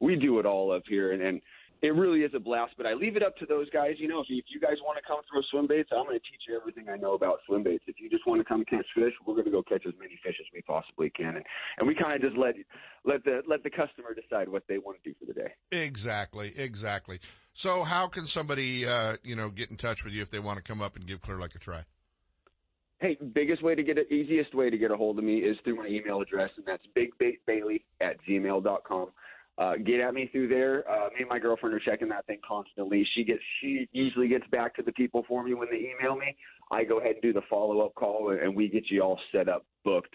we do it all up here. And it really is a blast, but I leave it up to those guys. You know, if you guys want to come throw swim baits, I'm going to teach you everything I know about swim baits. If you just want to come catch fish, we're going to go catch as many fish as we possibly can. And we kind of just let the customer decide what they want to do for the day. Exactly. So how can somebody, you know, get in touch with you if they want to come up and give Clear Lake a try? Hey, easiest way to get a hold of me is through my email address, and that's bigbaitbailey@gmail.com. Get at me through there. Me and my girlfriend are checking that thing constantly. She usually gets back to the people for me when they email me. I go ahead and do the follow-up call, and we get you all set up, booked.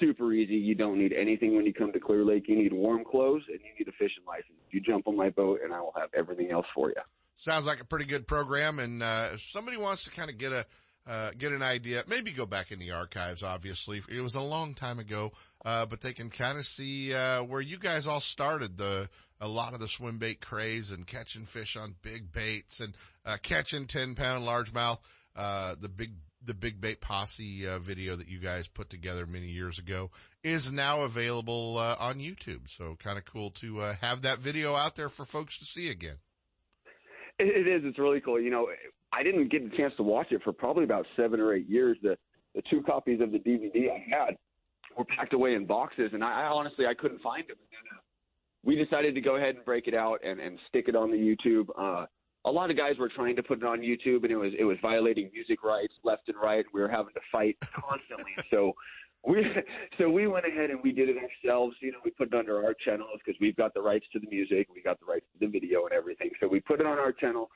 Super easy. You don't need anything when you come to Clear Lake. You need warm clothes, and you need a fishing license. You jump on my boat, and I will have everything else for you. Sounds like a pretty good program, and if somebody wants to kind of get an idea, maybe go back in the archives, obviously. It was a long time ago, but they can kind of see where you guys all started, a lot of the swim bait craze and catching fish on big baits and catching 10-pound largemouth, the big bait posse video that you guys put together many years ago is now available on YouTube. So kind of cool to have that video out there for folks to see again. It is. It's really cool. You know, I didn't get the chance to watch it for probably about 7 or 8 years. The two copies of the DVD I had were packed away in boxes, and I honestly, I couldn't find them. And we decided to go ahead and break it out and stick it on the YouTube. A lot of guys were trying to put it on YouTube, and it was violating music rights left and right. We were having to fight constantly. So we went ahead and we did it ourselves. You know, we put it under our channels because we've got the rights to the music. We got the rights to the video and everything. So we put it on our channel.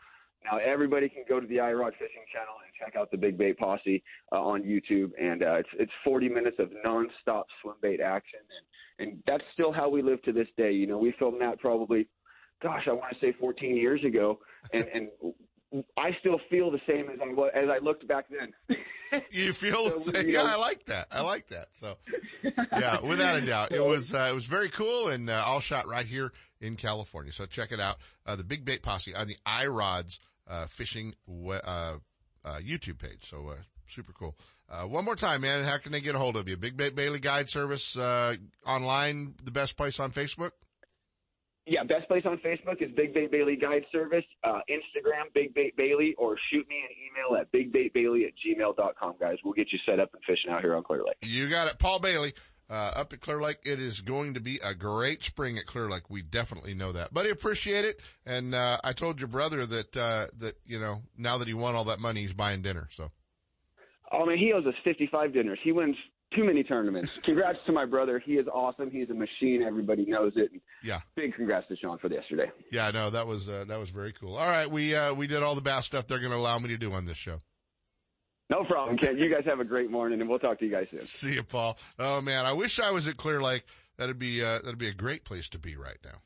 Now everybody can go to the iRod Fishing channel and check out the Big Bait Posse on YouTube, and it's 40 minutes of nonstop swim bait action, and that's still how we live to this day. You know, we filmed that probably, I want to say 14 years ago, and I still feel the same as I looked back then. You feel the same? Yeah, I like that. So, yeah, without a doubt. It was very cool and all shot right here in California. So check it out. The Big Bait Posse on the iRods Fishing YouTube page. So super cool. One more time, man. How can they get a hold of you? Big Bait Bailey Guide Service online, the best place on Facebook? Yeah, best place on Facebook is Big Bait Bailey Guide Service, Instagram, Big Bait Bailey, or shoot me an email at bigbaitbailey@gmail.com, guys. We'll get you set up and fishing out here on Clear Lake. You got it. Paul Bailey, up at Clear Lake. It is going to be a great spring at Clear Lake. We definitely know that. Buddy, appreciate it. And, I told your brother that, you know, now that he won all that money, he's buying dinner, so. Oh, man, he owes us 55 dinners. He wins too many tournaments. Congrats to my brother. He is awesome. He's a machine. Everybody knows it. Yeah. Big congrats to Sean for yesterday. Yeah, no, that was very cool. All right. We did all the bass stuff they're going to allow me to do on this show. No problem, Kent. You guys have a great morning and we'll talk to you guys soon. See you, Paul. Oh man. I wish I was at Clear Lake. That'd be a great place to be right now.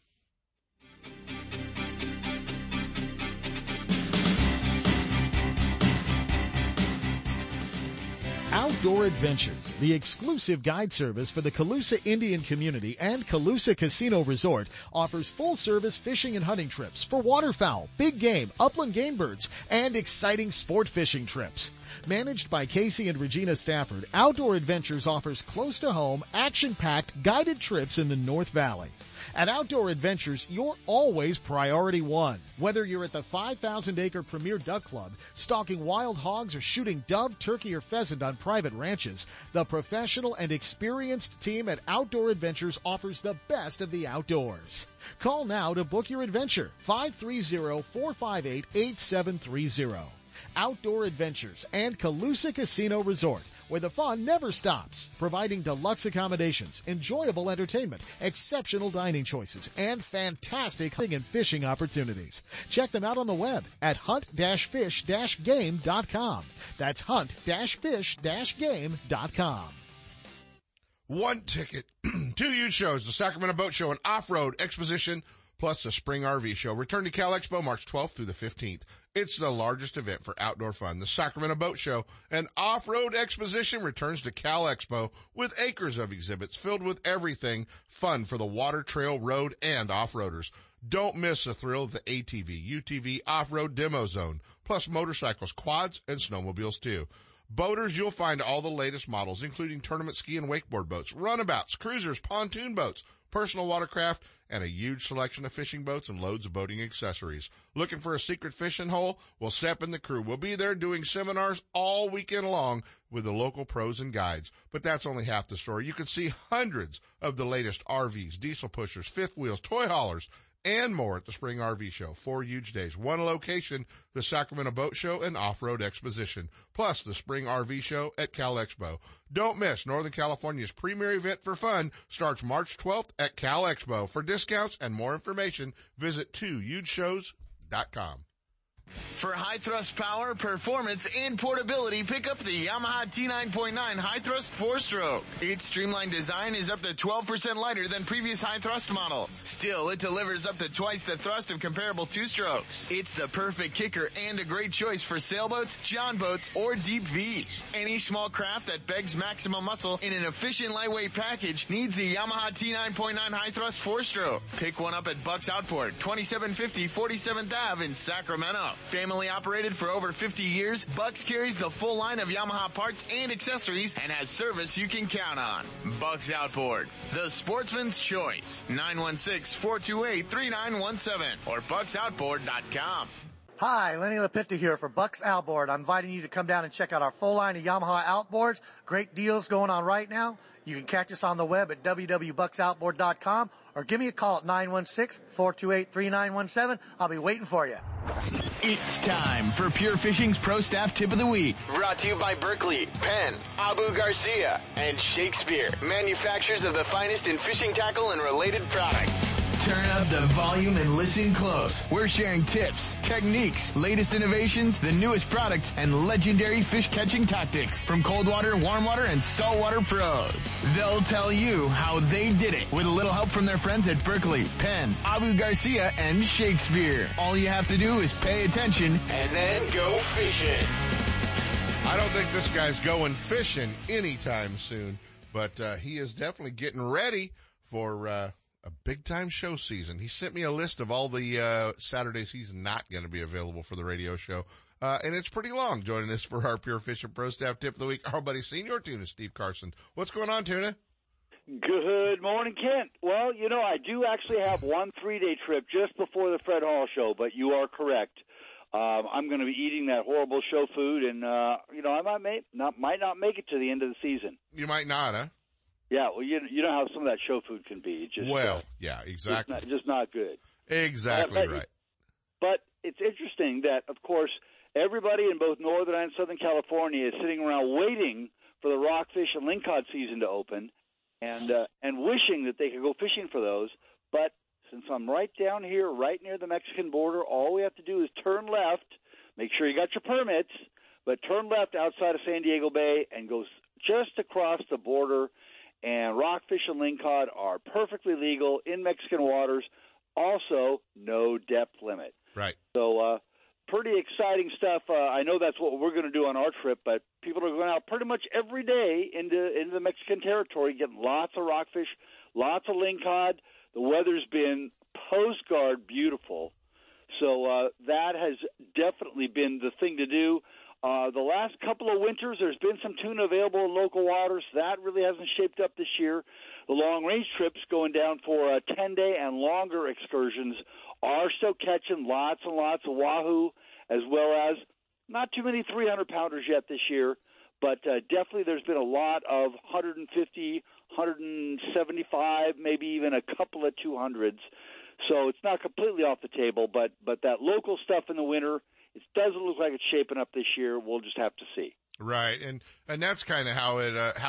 Outdoor Adventures, the exclusive guide service for the Colusa Indian Community and Colusa Casino Resort, offers full-service fishing and hunting trips for waterfowl, big game, upland game birds, and exciting sport fishing trips. Managed by Casey and Regina Stafford, Outdoor Adventures offers close-to-home, action-packed, guided trips in the North Valley. At Outdoor Adventures, you're always priority one. Whether you're at the 5,000-acre Premier Duck Club, stalking wild hogs or shooting dove, turkey, or pheasant on private ranches, the professional and experienced team at Outdoor Adventures offers the best of the outdoors. Call now to book your adventure, 530-458-8730. Outdoor Adventures and Colusa Casino Resort, where the fun never stops, providing deluxe accommodations, enjoyable entertainment, exceptional dining choices, and fantastic hunting and fishing opportunities. Check them out on the web at hunt-fish-game.com. That's hunt-fish-game.com. One ticket, 2 huge shows, the Sacramento Boat Show and Off-Road Exposition, plus the Spring RV Show. Return to Cal Expo March 12th through the 15th. It's the largest event for outdoor fun. The Sacramento Boat Show and Off-Road Exposition returns to Cal Expo with acres of exhibits filled with everything fun for the water, trail, road, and off-roaders. Don't miss the thrill of the ATV, UTV, off-road demo zone, plus motorcycles, quads, and snowmobiles too. Boaters, you'll find all the latest models, including tournament ski and wakeboard boats, runabouts, cruisers, pontoon boats, personal watercraft, and a huge selection of fishing boats and loads of boating accessories. Looking for a secret fishing hole? Well, Sepp and the crew will be there doing seminars all weekend long with the local pros and guides. But that's only half the story. You can see hundreds of the latest RVs, diesel pushers, fifth wheels, toy haulers, and more at the Spring RV Show. 4 huge days, 1 location, the Sacramento Boat Show and Off-Road Exposition, plus the Spring RV Show at Cal Expo. Don't miss Northern California's premier event for fun, starts March 12th at Cal Expo. For discounts and more information, visit 2hugeshows.com. For high thrust power, performance, and portability, pick up the Yamaha T9.9 high thrust 4-stroke. Its streamlined design is up to 12% lighter than previous high thrust models. Still, it delivers up to twice the thrust of comparable 2-strokes. It's the perfect kicker and a great choice for sailboats, john boats, or deep V's. Any small craft that begs maximum muscle in an efficient lightweight package needs the Yamaha T9.9 high thrust 4-stroke. Pick one up at Bucks Outboard, 2750 47th Ave in Sacramento. Family operated for over 50 years, Bucks carries the full line of Yamaha parts and accessories and has service you can count on. Bucks Outboard, the sportsman's choice. 916-428-3917 or bucksoutboard.com. Hi, Lenny LaPinta here for Bucks Outboard. I'm inviting you to come down and check out our full line of Yamaha outboards. Great deals going on right now. You can catch us on the web at www.bucksoutboard.com or give me a call at 916-428-3917. I'll be waiting for you. It's time for Pure Fishing's Pro Staff Tip of the Week. Brought to you by Berkeley, Penn, Abu Garcia, and Shakespeare, manufacturers of the finest in fishing tackle and related products. Turn up the volume and listen close. We're sharing tips, techniques, latest innovations, the newest products, and legendary fish catching tactics from cold water, warm water, and saltwater pros. They'll tell you how they did it with a little help from their friends at Berkeley, Penn, Abu Garcia, and Shakespeare. All you have to do is pay attention and then go fishing. I don't think this guy's going fishing anytime soon, but he is definitely getting ready for a big-time show season. He sent me a list of all the Saturdays he's not going to be available for the radio show, and it's pretty long. Joining us for our Pure Fishing Pro Staff Tip of the Week, our buddy Senior Tuna, Steve Carson. What's going on, Tuna? Good morning, Kent. Well, you know, I do actually have one 3-day trip just before the Fred Hall show, but you are correct. I'm going to be eating that horrible show food, and, you know, I might not make it to the end of the season. You might not, huh? Yeah, well, you know how some of that show food can be. Just, yeah, exactly. Just not good. Exactly right. But it's interesting that, of course, everybody in both Northern and Southern California is sitting around waiting for the rockfish and lingcod season to open and wishing that they could go fishing for those, but since I'm right down here, right near the Mexican border, all we have to do is turn left, make sure you got your permits, but turn left outside of San Diego Bay and go just across the border, and rockfish and lingcod are perfectly legal in Mexican waters. Also, no depth limit. Right. So pretty exciting stuff. I know that's what we're going to do on our trip, but people are going out pretty much every day into the Mexican territory, getting lots of rockfish, lots of lingcod. The weather's been Coast Guard beautiful, so that has definitely been the thing to do. The last couple of winters, there's been some tuna available in local waters. That really hasn't shaped up this year. The long-range trips going down for a 10-day and longer excursions are still catching lots and lots of wahoo, as well as not too many 300-pounders yet this year, but definitely there's been a lot of 150, 175, maybe even a couple of 200s. So it's not completely off the table, but that local stuff in the winter, it doesn't look like it's shaping up this year. We'll just have to see. Right, and that's kind of how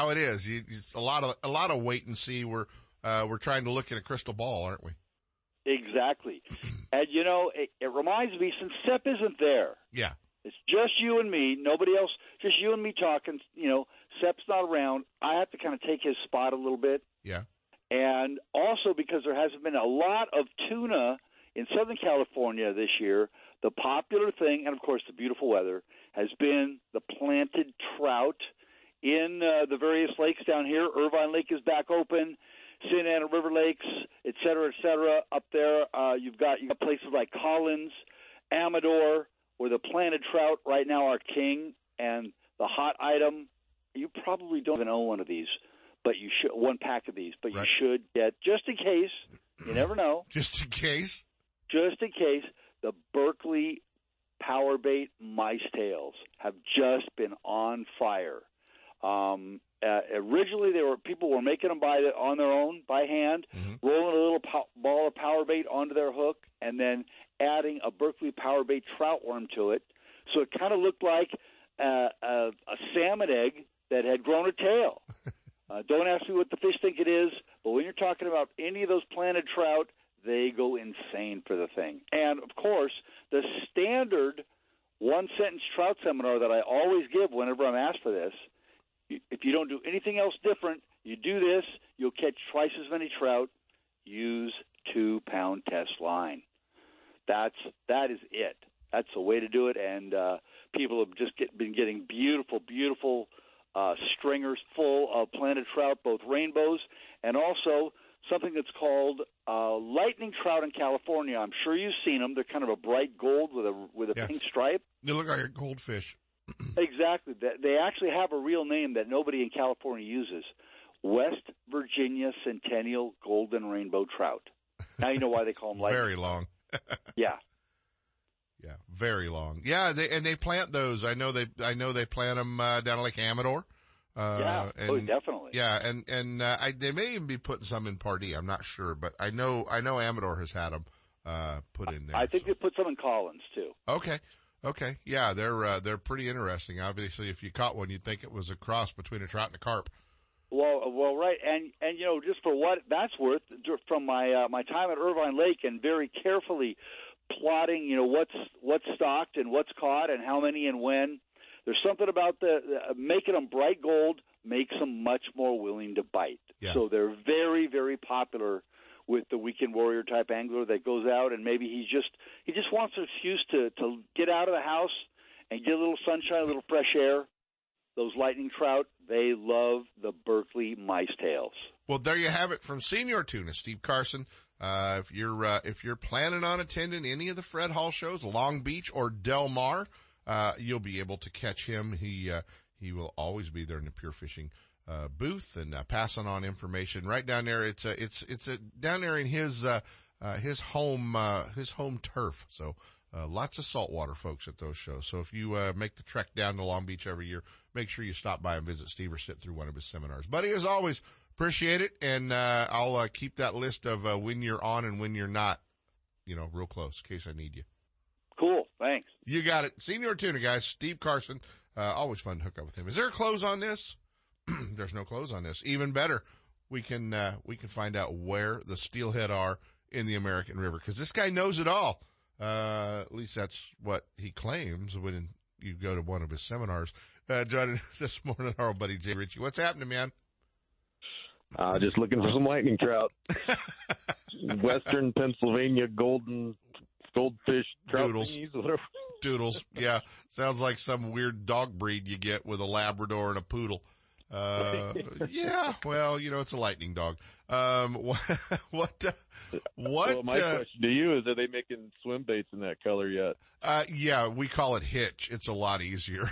it is. It's a lot of wait and see. We're trying to look at a crystal ball, aren't we? Exactly, and you know it reminds me, since Sepp isn't there. Yeah. It's just you and me, nobody else, just you and me talking. You know, Sepp's not around. I have to kind of take his spot a little bit. Yeah. And also because there hasn't been a lot of tuna in Southern California this year, the popular thing, and of course the beautiful weather, has been the planted trout in the various lakes down here. Irvine Lake is back open, Santa Ana River Lakes, et cetera, up there. You've got places like Collins, Amador, where the planted trout right now are king, and the hot item, you probably don't even own one of these, but you should, one pack of these, but right. You should get, just in case, you never know. Just in case, the Berkeley Powerbait mice tails have just been on fire. Originally, people were making them on their own, by hand, mm-hmm. rolling a little ball of powerbait onto their hook, and then adding a Berkeley Powerbait trout worm to it. So it kind of looked like a salmon egg that had grown a tail. Don't ask me what the fish think it is, but when you're talking about any of those planted trout, they go insane for the thing. And, of course, the standard one-sentence trout seminar that I always give whenever I'm asked for this, if you don't do anything else different, you do this, you'll catch twice as many trout. Use 2-pound test line. That is it. That's the way to do it, and people have just been getting beautiful, beautiful stringers full of planted trout, both rainbows and also something that's called lightning trout in California. I'm sure you've seen them. They're kind of a bright gold with a pink stripe. They look like a goldfish. Exactly. They actually have a real name that nobody in California uses: West Virginia Centennial Golden Rainbow Trout. Now you know why they call them lightning. Very long. Yeah, very long. Yeah, they plant those. I know they plant them down at Lake Amador. Definitely. Yeah, and they may even be putting some in Pardee. I'm not sure, but I know Amador has had them put in there. I think they put some in Collins too. Okay. Yeah, they're pretty interesting. Obviously, if you caught one, you'd think it was a cross between a trout and a carp. Well, right, and you know, just for what that's worth, from my my time at Irvine Lake and very carefully plotting, you know, what's stocked and what's caught and how many and when. There's something about the making them bright gold makes them much more willing to bite. Yeah. So they're very, very popular with the weekend warrior type angler that goes out and maybe he just wants an excuse to get out of the house and get a little sunshine, a little fresh air. Those lightning trout, they love the Berkeley mice tails. Well, there you have it from Senior Tuna, Steve Carson. If you're planning on attending any of the Fred Hall shows, Long Beach or Del Mar, you'll be able to catch him. He will always be there in the Pure Fishing booth and passing on information right down there. It's down there in his home turf. So lots of saltwater folks at those shows. So if you make the trek down to Long Beach every year, make sure you stop by and visit Steve or sit through one of his seminars. Buddy, as always, appreciate it, and I'll keep that list of when you're on and when you're not, you know, real close in case I need you. Cool, thanks. You got it. Senior Tuna, guys, Steve Carson. Always fun to hook up with him. Is there a close on this? There's no close on this. Even better, we can find out where the steelhead are in the American River, because this guy knows it all. At least that's what he claims when you go to one of his seminars. Joining us this morning, our old buddy Jay Ritchie. What's happening, man? Just looking for some lightning trout. Western Pennsylvania goldfish trout. Doodles. Whatever. Doodles, yeah. Sounds like some weird dog breed you get with a Labrador and a poodle. Yeah, well, you know, it's a lightning dog. Well, my question to you is, are they making swim baits in that color yet? Yeah, we call it hitch. It's a lot easier.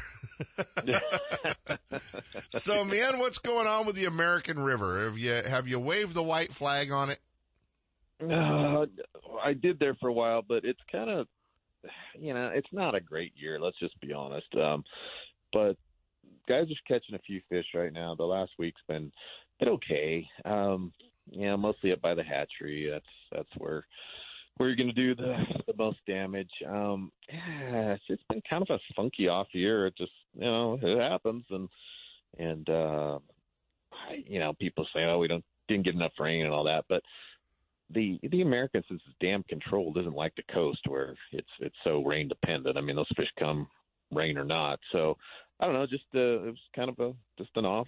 So, man, what's going on with the American River? Have you waved the white flag on it? I did there for a while, but it's kind of, you know, it's not a great year. Let's just be honest. But guys are catching a few fish right now. The last week's been okay. Yeah, mostly up by the hatchery. That's where you're going to do the most damage. It's been kind of a funky off year. It just, you know, it happens. And you know, people say, oh, we didn't get enough rain and all that. But the American, since it's dam controlled, isn't like the coast where it's so rain dependent. I mean, those fish come rain or not. So, I don't know, just it was kind of an off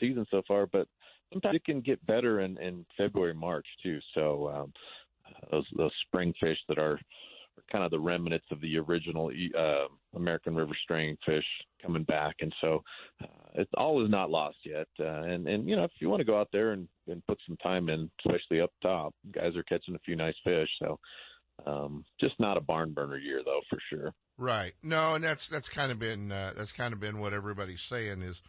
season so far, but sometimes it can get better in February, March too. So those spring fish that are kind of the remnants of the original American River string fish coming back, and so it's all is not lost yet. And you know, if you want to go out there and put some time in, especially up top, guys are catching a few nice fish. So just not a barn burner year though, for sure. Right. No, and that's kind of been what everybody's saying is,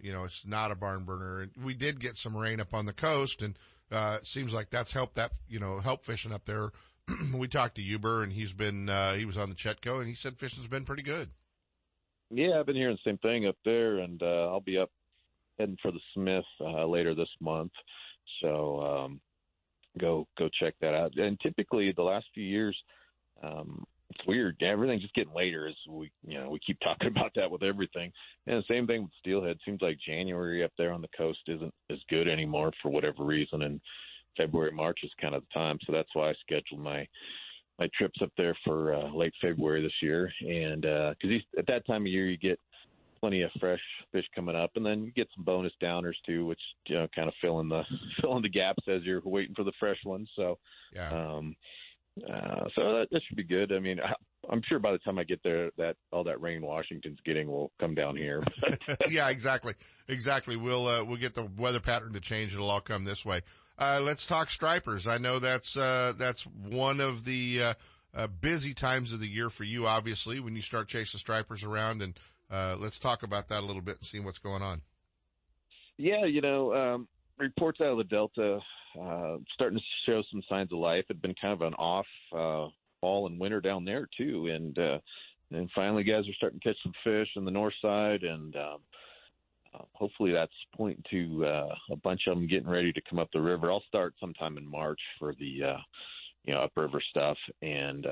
you know, it's not a barn burner. And we did get some rain up on the coast, and it seems like that's helped help fishing up there. We talked to Uber, and he's been he was on the Chetco, and he said fishing's been pretty good. Yeah, I've been hearing the same thing up there, and I'll be up heading for the Smith later this month. So go check that out. And typically the last few years, it's weird. Everything's just getting later, as we keep talking about that with everything. And the same thing with steelhead. Seems like January up there on the coast isn't as good anymore for whatever reason, and February, March is kind of the time. So that's why I scheduled my trips up there for late February this year. And because at that time of year you get plenty of fresh fish coming up, and then you get some bonus downers too, which, you know, kind of fill in the gaps as you're waiting for the fresh ones. So yeah. So that should be good. I mean, I'm sure by the time I get there, that all that rain Washington's getting will come down here. Yeah, exactly. We'll get the weather pattern to change. It'll all come this way. Let's talk stripers. I know that's one of the busy times of the year for you, obviously, when you start chasing stripers around. And let's talk about that a little bit and see what's going on. Yeah, you know, reports out of the Delta. Starting to show some signs of life. It'd been kind of an off fall and winter down there too, and finally guys are starting to catch some fish on the north side, and hopefully that's pointing to a bunch of them getting ready to come up the river. I'll start sometime in March for the upriver stuff and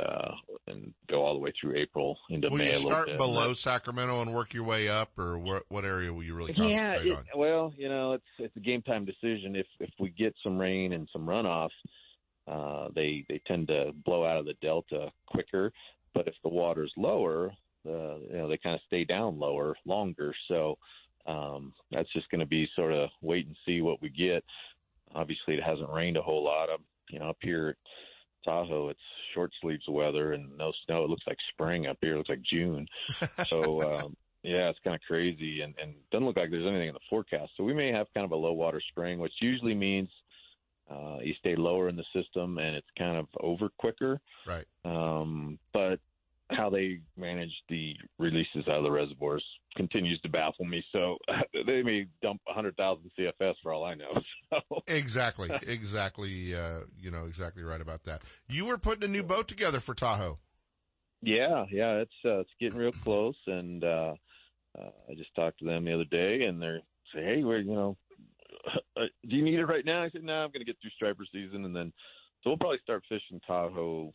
go all the way through April into May. Will you start below Sacramento and work your way up, or what area will you really concentrate on? Well, it's a game time decision. If we get some rain and some runoff, they tend to blow out of the delta quicker. But if the water's lower, they kind of stay down lower longer. So that's just going to be sort of wait and see what we get. Obviously, it hasn't rained a whole lot. Up here at Tahoe, it's short sleeves weather and no snow. It looks like spring up here. It looks like June. So, it's kind of crazy and doesn't look like there's anything in the forecast. So we may have kind of a low water spring, which usually means you stay lower in the system and it's kind of over quicker. Right. But how they manage the releases out of the reservoirs continues to baffle me. So they may dump 100,000 CFS for all I know. So. Exactly. Exactly right about that. You were putting a new boat together for Tahoe. Yeah. It's getting real close. And, I just talked to them the other day and they're saying, hey, do you need it right now? I said, no, I'm going to get through striper season. And then, so we'll probably start fishing Tahoe,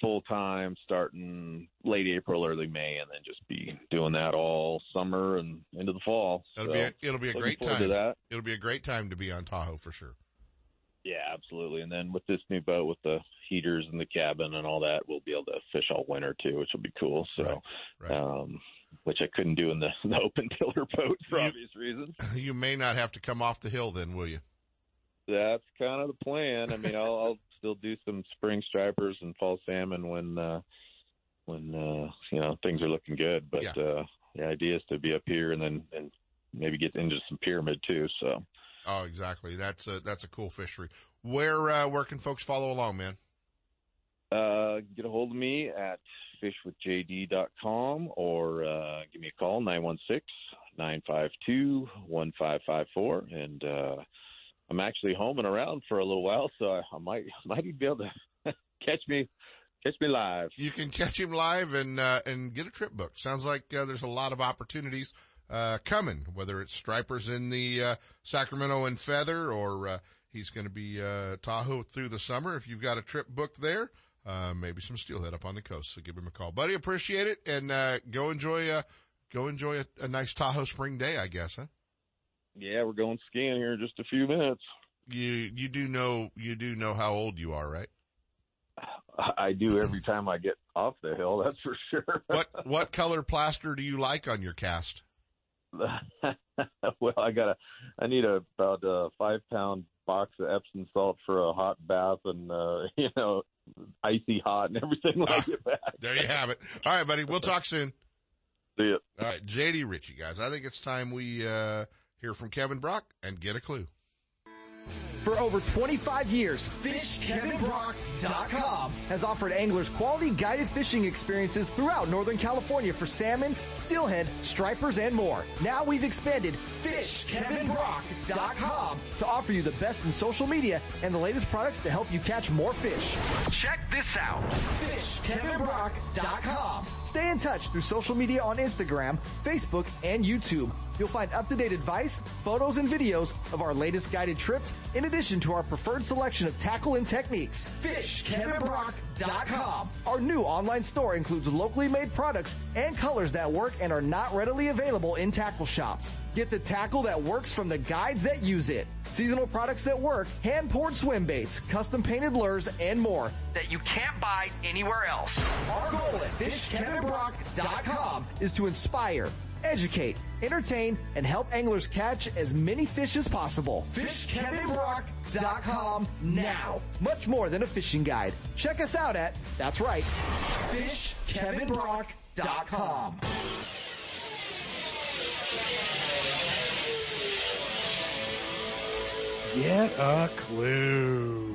full time starting late April, early May, and then just be doing that all summer and into the fall. It'll be a great time. It'll be a great time to be on Tahoe for sure. Yeah, absolutely. And then with this new boat, with the heaters and the cabin and all that, we'll be able to fish all winter too, which will be cool. So, right. Which I couldn't do in the open tiller boat for obvious reasons. You may not have to come off the hill then, will you? That's kind of the plan. I mean, I'll still do some spring stripers and fall salmon when things are looking good. But the idea is to be up here and maybe get into some pyramid too. So. Oh, exactly. That's a cool fishery. Where can folks follow along, man? Get a hold of me at fishwithjd.com or give me a call, 916-952-1554. And I'm actually home and around for a little while, so I might be able to catch me live. You can catch him live and get a trip booked. Sounds like there's a lot of opportunities coming, whether it's stripers in the Sacramento and Feather, or he's going to be Tahoe through the summer. If you've got a trip booked there, maybe some steelhead up on the coast. So give him a call, buddy. Appreciate it, and go enjoy a nice Tahoe spring day, I guess, huh? Yeah, we're going skiing here in just a few minutes. You do know how old you are, right? I do every time I get off the hill, that's for sure. What color plaster do you like on your cast? Well, I need about a 5-pound box of Epsom salt for a hot bath and, icy hot and everything like that. There you have it. All right, buddy. We'll talk soon. See ya. All right. JD Ritchie, guys. I think it's time we, hear from Kevin Brock and get a clue. For over 25 years, FishKevinBrock.com has offered anglers quality guided fishing experiences throughout Northern California for salmon, steelhead, stripers, and more. Now we've expanded FishKevinBrock.com to offer you the best in social media and the latest products to help you catch more fish. Check this out. FishKevinBrock.com. Stay in touch through social media on Instagram, Facebook, and YouTube. You'll find up-to-date advice, photos, and videos of our latest guided trips, in addition to our preferred selection of tackle and techniques. FishKevinBrock.com. Our new online store includes locally made products and colors that work and are not readily available in tackle shops. Get the tackle that works from the guides that use it. Seasonal products that work, hand-poured swim baits, custom-painted lures, and more that you can't buy anywhere else. Our goal at FishKevinBrock.com is to inspire, educate, entertain, and help anglers catch as many fish as possible. FishKevinBrock.com now. Much more than a fishing guide. Check us out at, that's right, FishKevinBrock.com. Get a clue.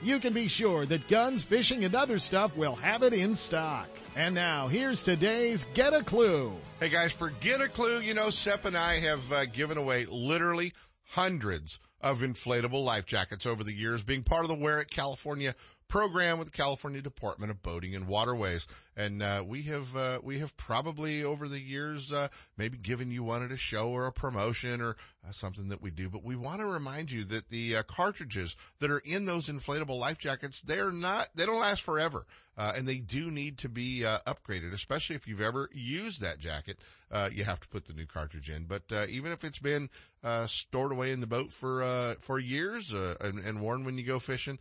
you can be sure that Guns, Fishing, and Other Stuff will have it in stock. And now, here's today's Get a Clue. Hey guys, for Get a Clue, you know, Sepp and I have given away literally hundreds of inflatable life jackets over the years, being part of the Wear It California program with the California Department of Boating and Waterways. And we have probably over the years maybe given you one at a show or a promotion or something that we do. But we want to remind you that the cartridges that are in those inflatable life jackets, they don't last forever. And they do need to be upgraded, especially if you've ever used that jacket. You have to put the new cartridge in. But even if it's been stored away in the boat for years and worn when you go fishing,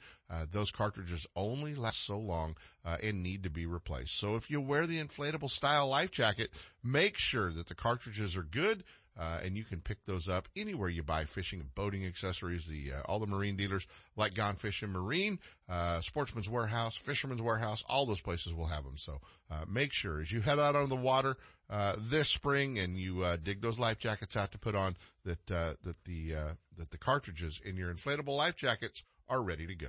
those cartridges only last so long and need to be replaced. So if you wear the inflatable style life jacket, make sure that the cartridges are good. And you can pick those up anywhere you buy fishing and boating accessories. All the marine dealers like Gone Fish and Marine, Sportsman's Warehouse, Fisherman's Warehouse, all those places will have them. So, make sure as you head out on the water, this spring and you, dig those life jackets out to put on that the cartridges in your inflatable life jackets are ready to go.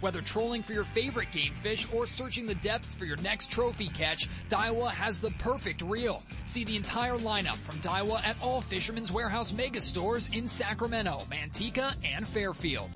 Whether trolling for your favorite game fish or searching the depths for your next trophy catch, Daiwa has the perfect reel. See the entire lineup from Daiwa at all Fisherman's Warehouse mega stores in Sacramento, Manteca, and Fairfield.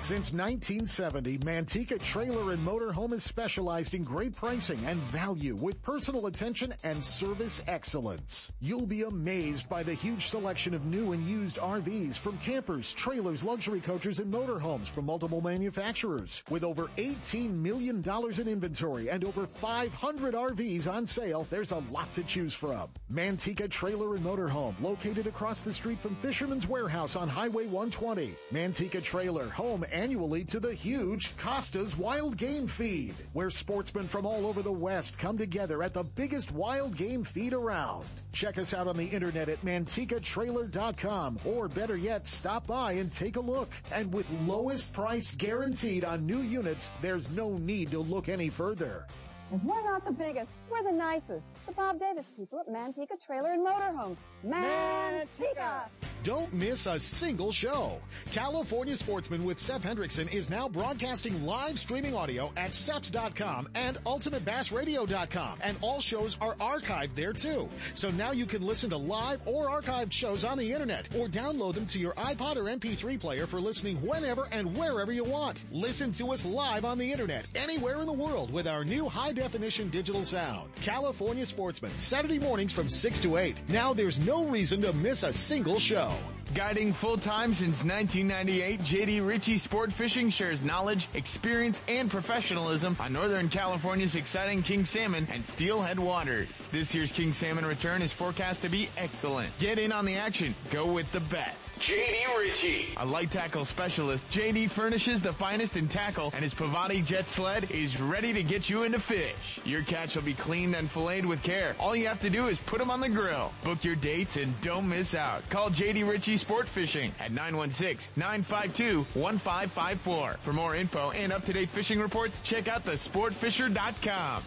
Since 1970, Manteca Trailer and Motorhome has specialized in great pricing and value with personal attention and service excellence. You'll be amazed by the huge selection of new and used RVs from campers, trailers, luxury coaches, and motorhomes from multiple manufacturers. With over $18 million in inventory and over 500 RVs on sale, there's a lot to choose from. Manteca Trailer and Motorhome, located across the street from Fisherman's Warehouse on Highway 120. Manteca Trailer, home annually to the huge Costa's Wild Game Feed, where sportsmen from all over the West come together at the biggest wild game feed around. Check us out on the internet at MantecaTrailer.com, or better yet, stop by and take a look. And with lowest price guaranteed on new units, there's no need to look any further. If we're not the biggest, we're the nicest. The Bob Davis people at Manteca Trailer and Motorhome. Manteca! Don't miss a single show. California Sportsman with Seth Hendrickson is now broadcasting live streaming audio at seps.com and ultimatebassradio.com, and all shows are archived there too. So now you can listen to live or archived shows on the internet or download them to your iPod or MP3 player for listening whenever and wherever you want. Listen to us live on the internet anywhere in the world with our new high-definition digital sound. California Sportsman, Saturday mornings from 6 to 8. Now there's no reason to miss a single show. Guiding full-time since 1998, J.D. Ritchie Sport Fishing shares knowledge, experience, and professionalism on Northern California's exciting king salmon and steelhead waters. This year's king salmon return is forecast to be excellent. Get in on the action. Go with the best. J.D. Ritchie. A light tackle specialist, J.D. furnishes the finest in tackle, and his Pavati jet sled is ready to get you into fish. Your catch will be cleaned and filleted with care. All you have to do is put them on the grill. Book your dates and don't miss out. Call J.D. Ritchie Sport Fishing at 916-952-1554. For more info and up-to-date fishing reports, check out thesportfisher.com.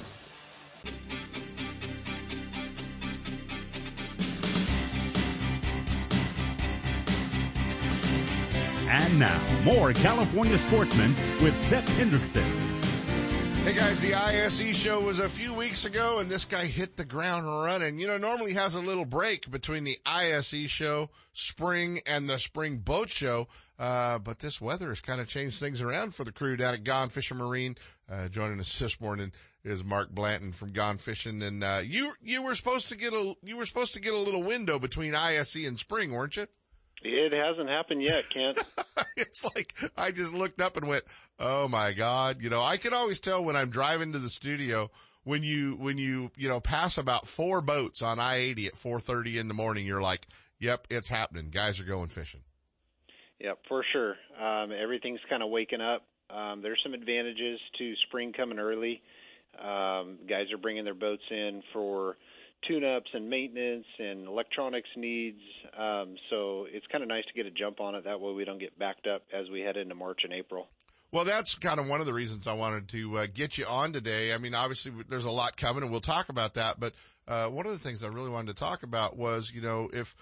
And now, more California sportsmen with Seth Hendrickson. Hey guys, the ISE show was a few weeks ago, and this guy hit the ground running. You know, normally has a little break between the ISE show, spring, and the spring boat show, but this weather has kind of changed things around for the crew down at Gone Fish and Marine. Joining us this morning is Mark Blanton from Gone Fishing, and you were supposed to get a little window between ISE and spring, weren't you? It hasn't happened yet, Kent. It's like I just looked up and went, oh my God. You know, I can always tell when I'm driving to the studio when you pass about four boats on I-80 at 4:30 in the morning, you're like, yep, it's happening. Guys are going fishing. Yep, for sure. Everything's kind of waking up. There's some advantages to spring coming early. Guys are bringing their boats in for tune-ups and maintenance and electronics needs, so it's kind of nice to get a jump on it. That way we don't get backed up as we head into March and April. Well, that's kind of one of the reasons I wanted to get you on today. I mean, obviously there's a lot coming, and we'll talk about that, but one of the things I really wanted to talk about was, you know, if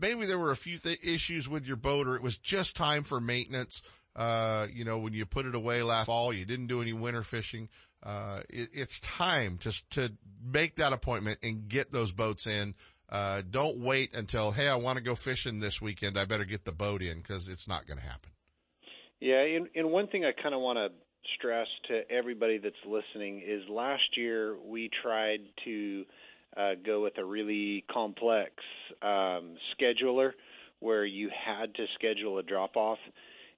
maybe there were a few issues with your boat, or it was just time for maintenance, you know, when you put it away last fall, you didn't do any winter fishing. It's time to make that appointment and get those boats in. Don't wait until, hey, I want to go fishing this weekend, I better get the boat in, because it's not going to happen. Yeah, and one thing I kind of want to stress to everybody that's listening is last year we tried to go with a really complex scheduler where you had to schedule a drop-off,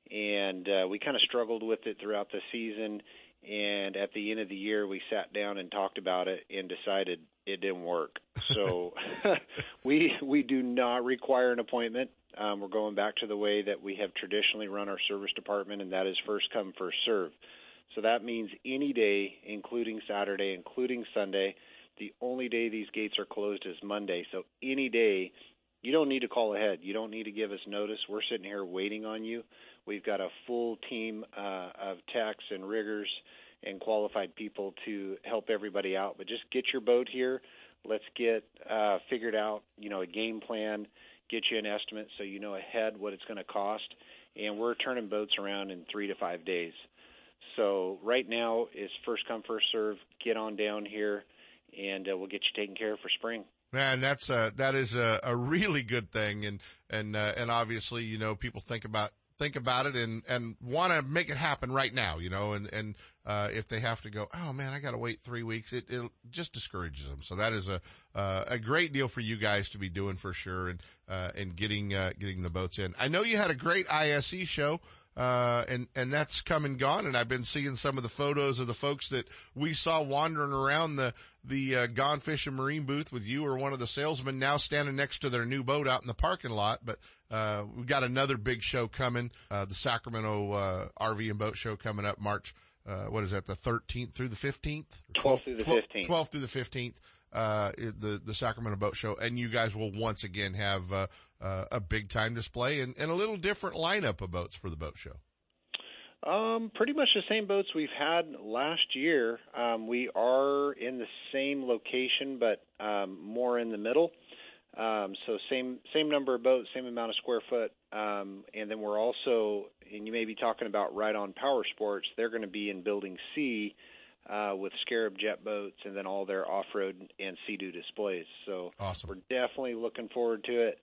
and we kind of struggled with it throughout the season. And at the end of the year, we sat down and talked about it and decided it didn't work. So we do not require an appointment. We're going back to the way that we have traditionally run our service department, and that is first come, first serve. So that means any day, including Saturday, including Sunday. The only day these gates are closed is Monday. So any day, you don't need to call ahead. You don't need to give us notice. We're sitting here waiting on you. We've got a full team of techs and riggers and qualified people to help everybody out. But just get your boat here. Let's get figured out, you know, a game plan, get you an estimate so you know ahead what it's going to cost. And we're turning boats around in 3 to 5 days. So right now is first come, first serve. Get on down here, and we'll get you taken care of for spring. Man, that is a really good thing. And obviously, you know, people think about it and want to make it happen right now, you know, and if they have to go, oh man, I got to wait 3 weeks, it just discourages them. So that is a great deal for you guys to be doing for sure. And getting the boats in. I know you had a great ISE show, and that's come and gone. And I've been seeing some of the photos of the folks that we saw wandering around the Gone Fish and Marine booth with you or one of the salesmen now standing next to their new boat out in the parking lot. But, we've got another big show coming, the Sacramento, RV and Boat Show coming up March, what is that? The 13th through the 15th? 12th through the 15th. 12th through the 15th. The Sacramento Boat Show, and you guys will once again have a big time display and a little different lineup of boats for the boat show. Pretty much the same boats we've had last year. We are in the same location, but more in the middle. So same number of boats, same amount of square foot, and then we're also, and you may be talking about Ride On Power Sports. They're going to be in Building C. With Scarab jet boats and then all their off-road and sea-doo displays. So awesome. We're definitely looking forward to it.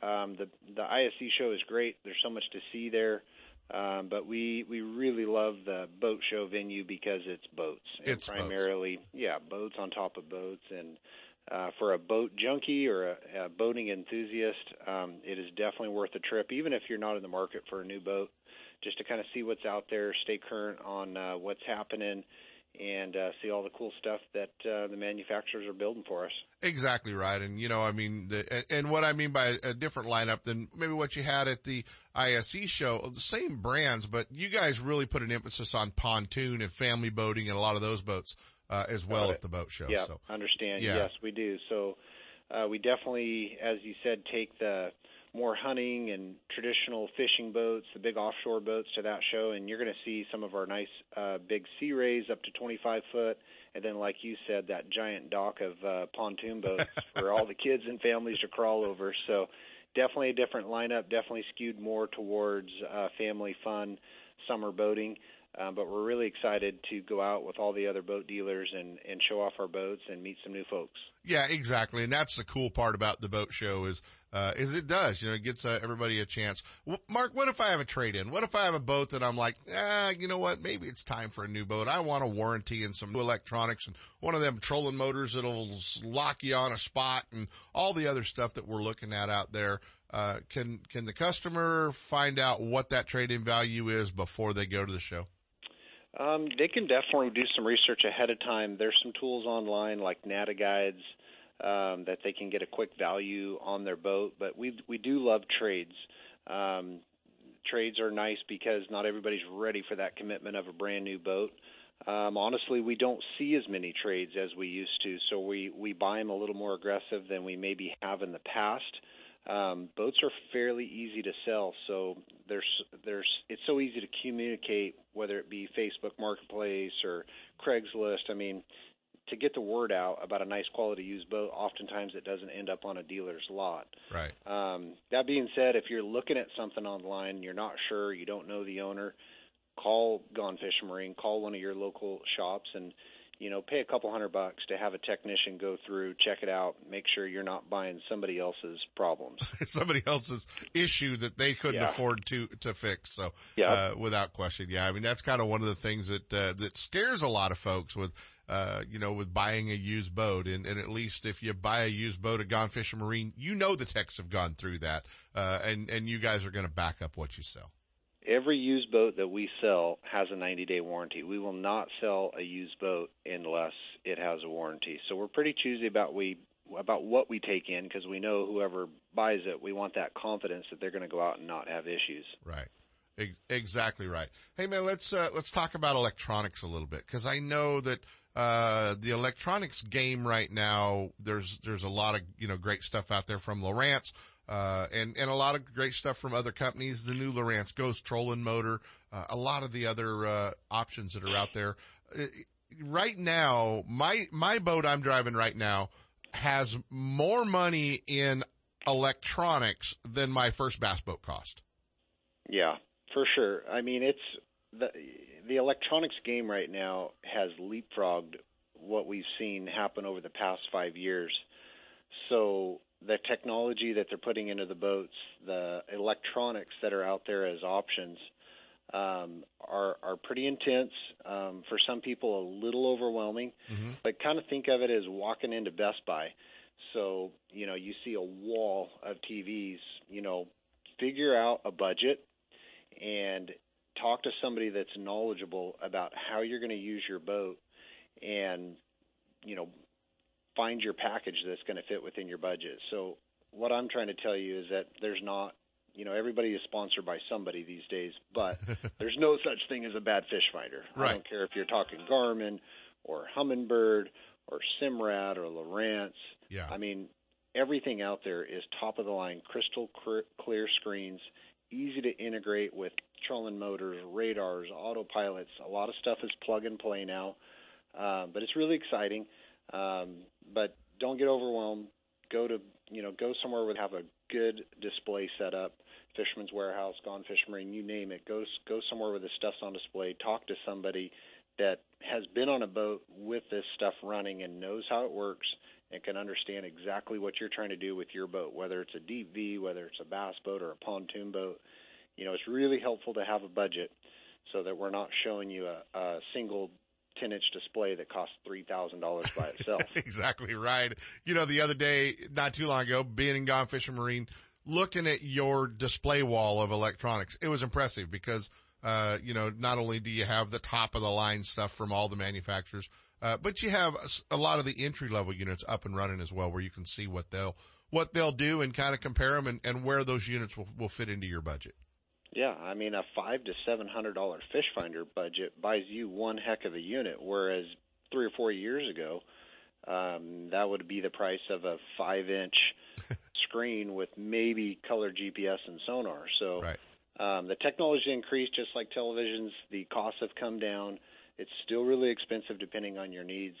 The ISE show is great. There's so much to see there. But we really love the boat show venue because it's boats. It's primarily boats. Yeah, boats on top of boats. And For a boat junkie or a boating enthusiast, it is definitely worth a trip, even if you're not in the market for a new boat, just to kind of see what's out there, stay current on what's happening, and see all the cool stuff that the manufacturers are building for us. Exactly right. And, you know, I mean, and what I mean by a different lineup than maybe what you had at the ISE show, the same brands, but you guys really put an emphasis on pontoon and family boating and a lot of those boats. As well at the boat show. Yeah, so. Understand. Yeah. Yes, we do. So we definitely, as you said, take the more hunting and traditional fishing boats, the big offshore boats to that show, and you're going to see some of our nice big Sea Rays up to 25 foot, and then like you said, that giant dock of pontoon boats for all the kids and families to crawl over. So definitely a different lineup, definitely skewed more towards family fun, summer boating. But we're really excited to go out with all the other boat dealers and show off our boats and meet some new folks. Yeah, exactly. And that's the cool part about the boat show is it does, you know, it gets everybody a chance. Mark, what if I have a trade-in? What if I have a boat that I'm like, you know what? Maybe it's time for a new boat. I want a warranty and some new electronics and one of them trolling motors that'll lock you on a spot and all the other stuff that we're looking at out there. Can the customer find out what that trade-in value is before they go to the show? They can definitely do some research ahead of time. There's some tools online like NATA guides that they can get a quick value on their boat. But we do love trades. Trades are nice because not everybody's ready for that commitment of a brand new boat. Honestly, we don't see as many trades as we used to, so we buy them a little more aggressive than we maybe have in the past. Boats are fairly easy to sell, so it's so easy to communicate, whether it be Facebook Marketplace or Craigslist. I mean, to get the word out about a nice quality used boat, oftentimes it doesn't end up on a dealer's lot. Right. That being said, if you're looking at something online, you're not sure, you don't know the owner, call Gone Fish and Marine, call one of your local shops, and you know, pay a couple $100 to have a technician go through, check it out, make sure you're not buying somebody else's problems. Somebody else's issue that they couldn't afford to fix. So, without question. Yeah. I mean, that's kind of one of the things that, that scares a lot of folks with, you know, with buying a used boat. And at least if you buy a used boat at Gone Fish and Marine, you know, the techs have gone through that. And you guys are going to back up what you sell. Every used boat that we sell has a 90-day warranty. We will not sell a used boat unless it has a warranty. So we're pretty choosy about what we take in because we know whoever buys it, we want that confidence that they're going to go out and not have issues. Right. Exactly right. Hey, man, let's talk about electronics a little bit because I know that the electronics game right now, there's a lot of, you know, great stuff out there from Lowrance. And a lot of great stuff from other companies, the new Lowrance Ghost trolling motor, a lot of the other, options that are out there. Right now, my boat I'm driving right now has more money in electronics than my first bass boat cost. Yeah, for sure. I mean, it's the electronics game right now has leapfrogged what we've seen happen over the past 5 years. So the technology that they're putting into the boats, the electronics that are out there as options are pretty intense. For some people, a little overwhelming, but kind of think of it as walking into Best Buy. So, you know, you see a wall of TVs, you know, figure out a budget and talk to somebody that's knowledgeable about how you're going to use your boat and, you know, find your package that's going to fit within your budget. So what I'm trying to tell you is that there's not, you know, everybody is sponsored by somebody these days, but there's no such thing as a bad fish finder. Right. I don't care if you're talking Garmin or Humminbird or Simrad or Lowrance. Yeah. I mean, everything out there is top of the line, crystal clear screens, easy to integrate with trolling motors, radars, autopilots. A lot of stuff is plug and play now, but it's really exciting. But don't get overwhelmed. Go somewhere with have a good display set up. Fisherman's Warehouse, Gone Fish Marine, you name it. Go somewhere where the stuff's on display. Talk to somebody that has been on a boat with this stuff running and knows how it works and can understand exactly what you're trying to do with your boat, whether it's a deep V, whether it's a bass boat or a pontoon boat. You know, it's really helpful to have a budget so that we're not showing you a single 10-inch display that costs $3,000 by itself. Exactly right. You know, the other day, not too long ago, being in Gone Fish and Marine, looking at your display wall of electronics, it was impressive because, you know, not only do you have the top of the line stuff from all the manufacturers, but you have a lot of the entry level units up and running as well, where you can see what they'll do and kind of compare them and where those units will fit into your budget. Yeah, I mean, a $500 to $700 fish finder budget buys you one heck of a unit, whereas 3 or 4 years ago, that would be the price of a 5-inch screen with maybe color GPS and sonar. So right. The technology increased just like televisions. The costs have come down. It's still really expensive depending on your needs,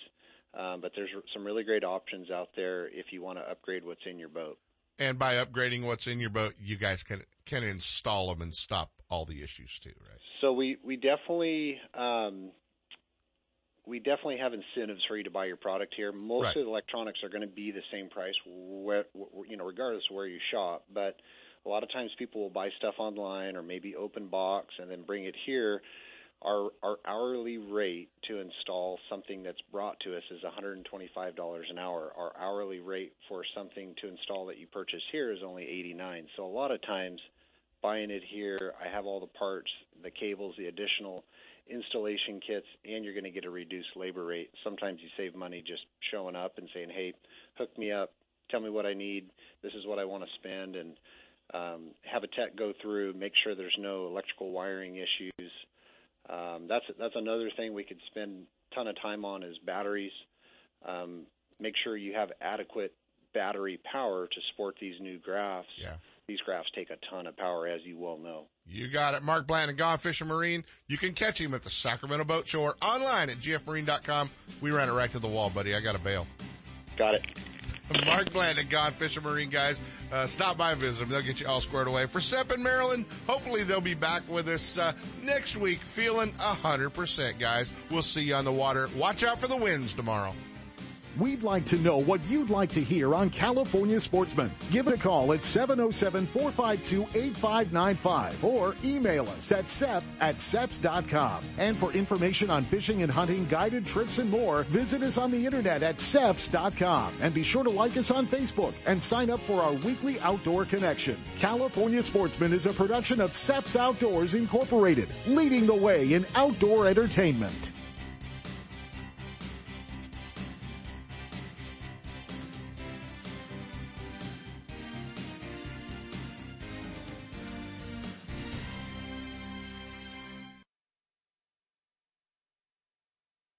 but there's some really great options out there if you want to upgrade what's in your boat. And by upgrading what's in your boat, you guys can install them and stop all the issues too, right? So we definitely have incentives for you to buy your product here. Most right. of the electronics are going to be the same price, regardless of where you shop. But a lot of times people will buy stuff online or maybe open box and then bring it here. Our hourly rate to install something that's brought to us is $125 an hour. Our hourly rate for something to install that you purchase here is only $89. So a lot of times buying it here, I have all the parts, the cables, the additional installation kits, and you're going to get a reduced labor rate. Sometimes you save money just showing up and saying, hey, hook me up, tell me what I need, this is what I want to spend, and have a tech go through, make sure there's no electrical wiring issues. That's another thing we could spend a ton of time on is batteries. Make sure you have adequate battery power to support these new graphs. Yeah. These graphs take a ton of power, as you well know. You got it. Mark Bland and Gone Fish and Marine. You can catch him at the Sacramento Boat Show or online at gfmarine.com. We ran it right to the wall, buddy. I got a bail. Got it. Mark Bland and Gone Fish and Marine, guys. Stop by and visit them. They'll get you all squared away. For Sepp and Marilyn, hopefully they'll be back with us next week feeling 100%, guys. We'll see you on the water. Watch out for the winds tomorrow. We'd like to know what you'd like to hear on California Sportsman. Give it a call at 707-452-8595 or email us at seps@seps.com. And for information on fishing and hunting, guided trips, and more, visit us on the internet at seps.com. And be sure to like us on Facebook and sign up for our weekly outdoor connection. California Sportsman is a production of Seps Outdoors Incorporated, leading the way in outdoor entertainment.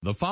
The following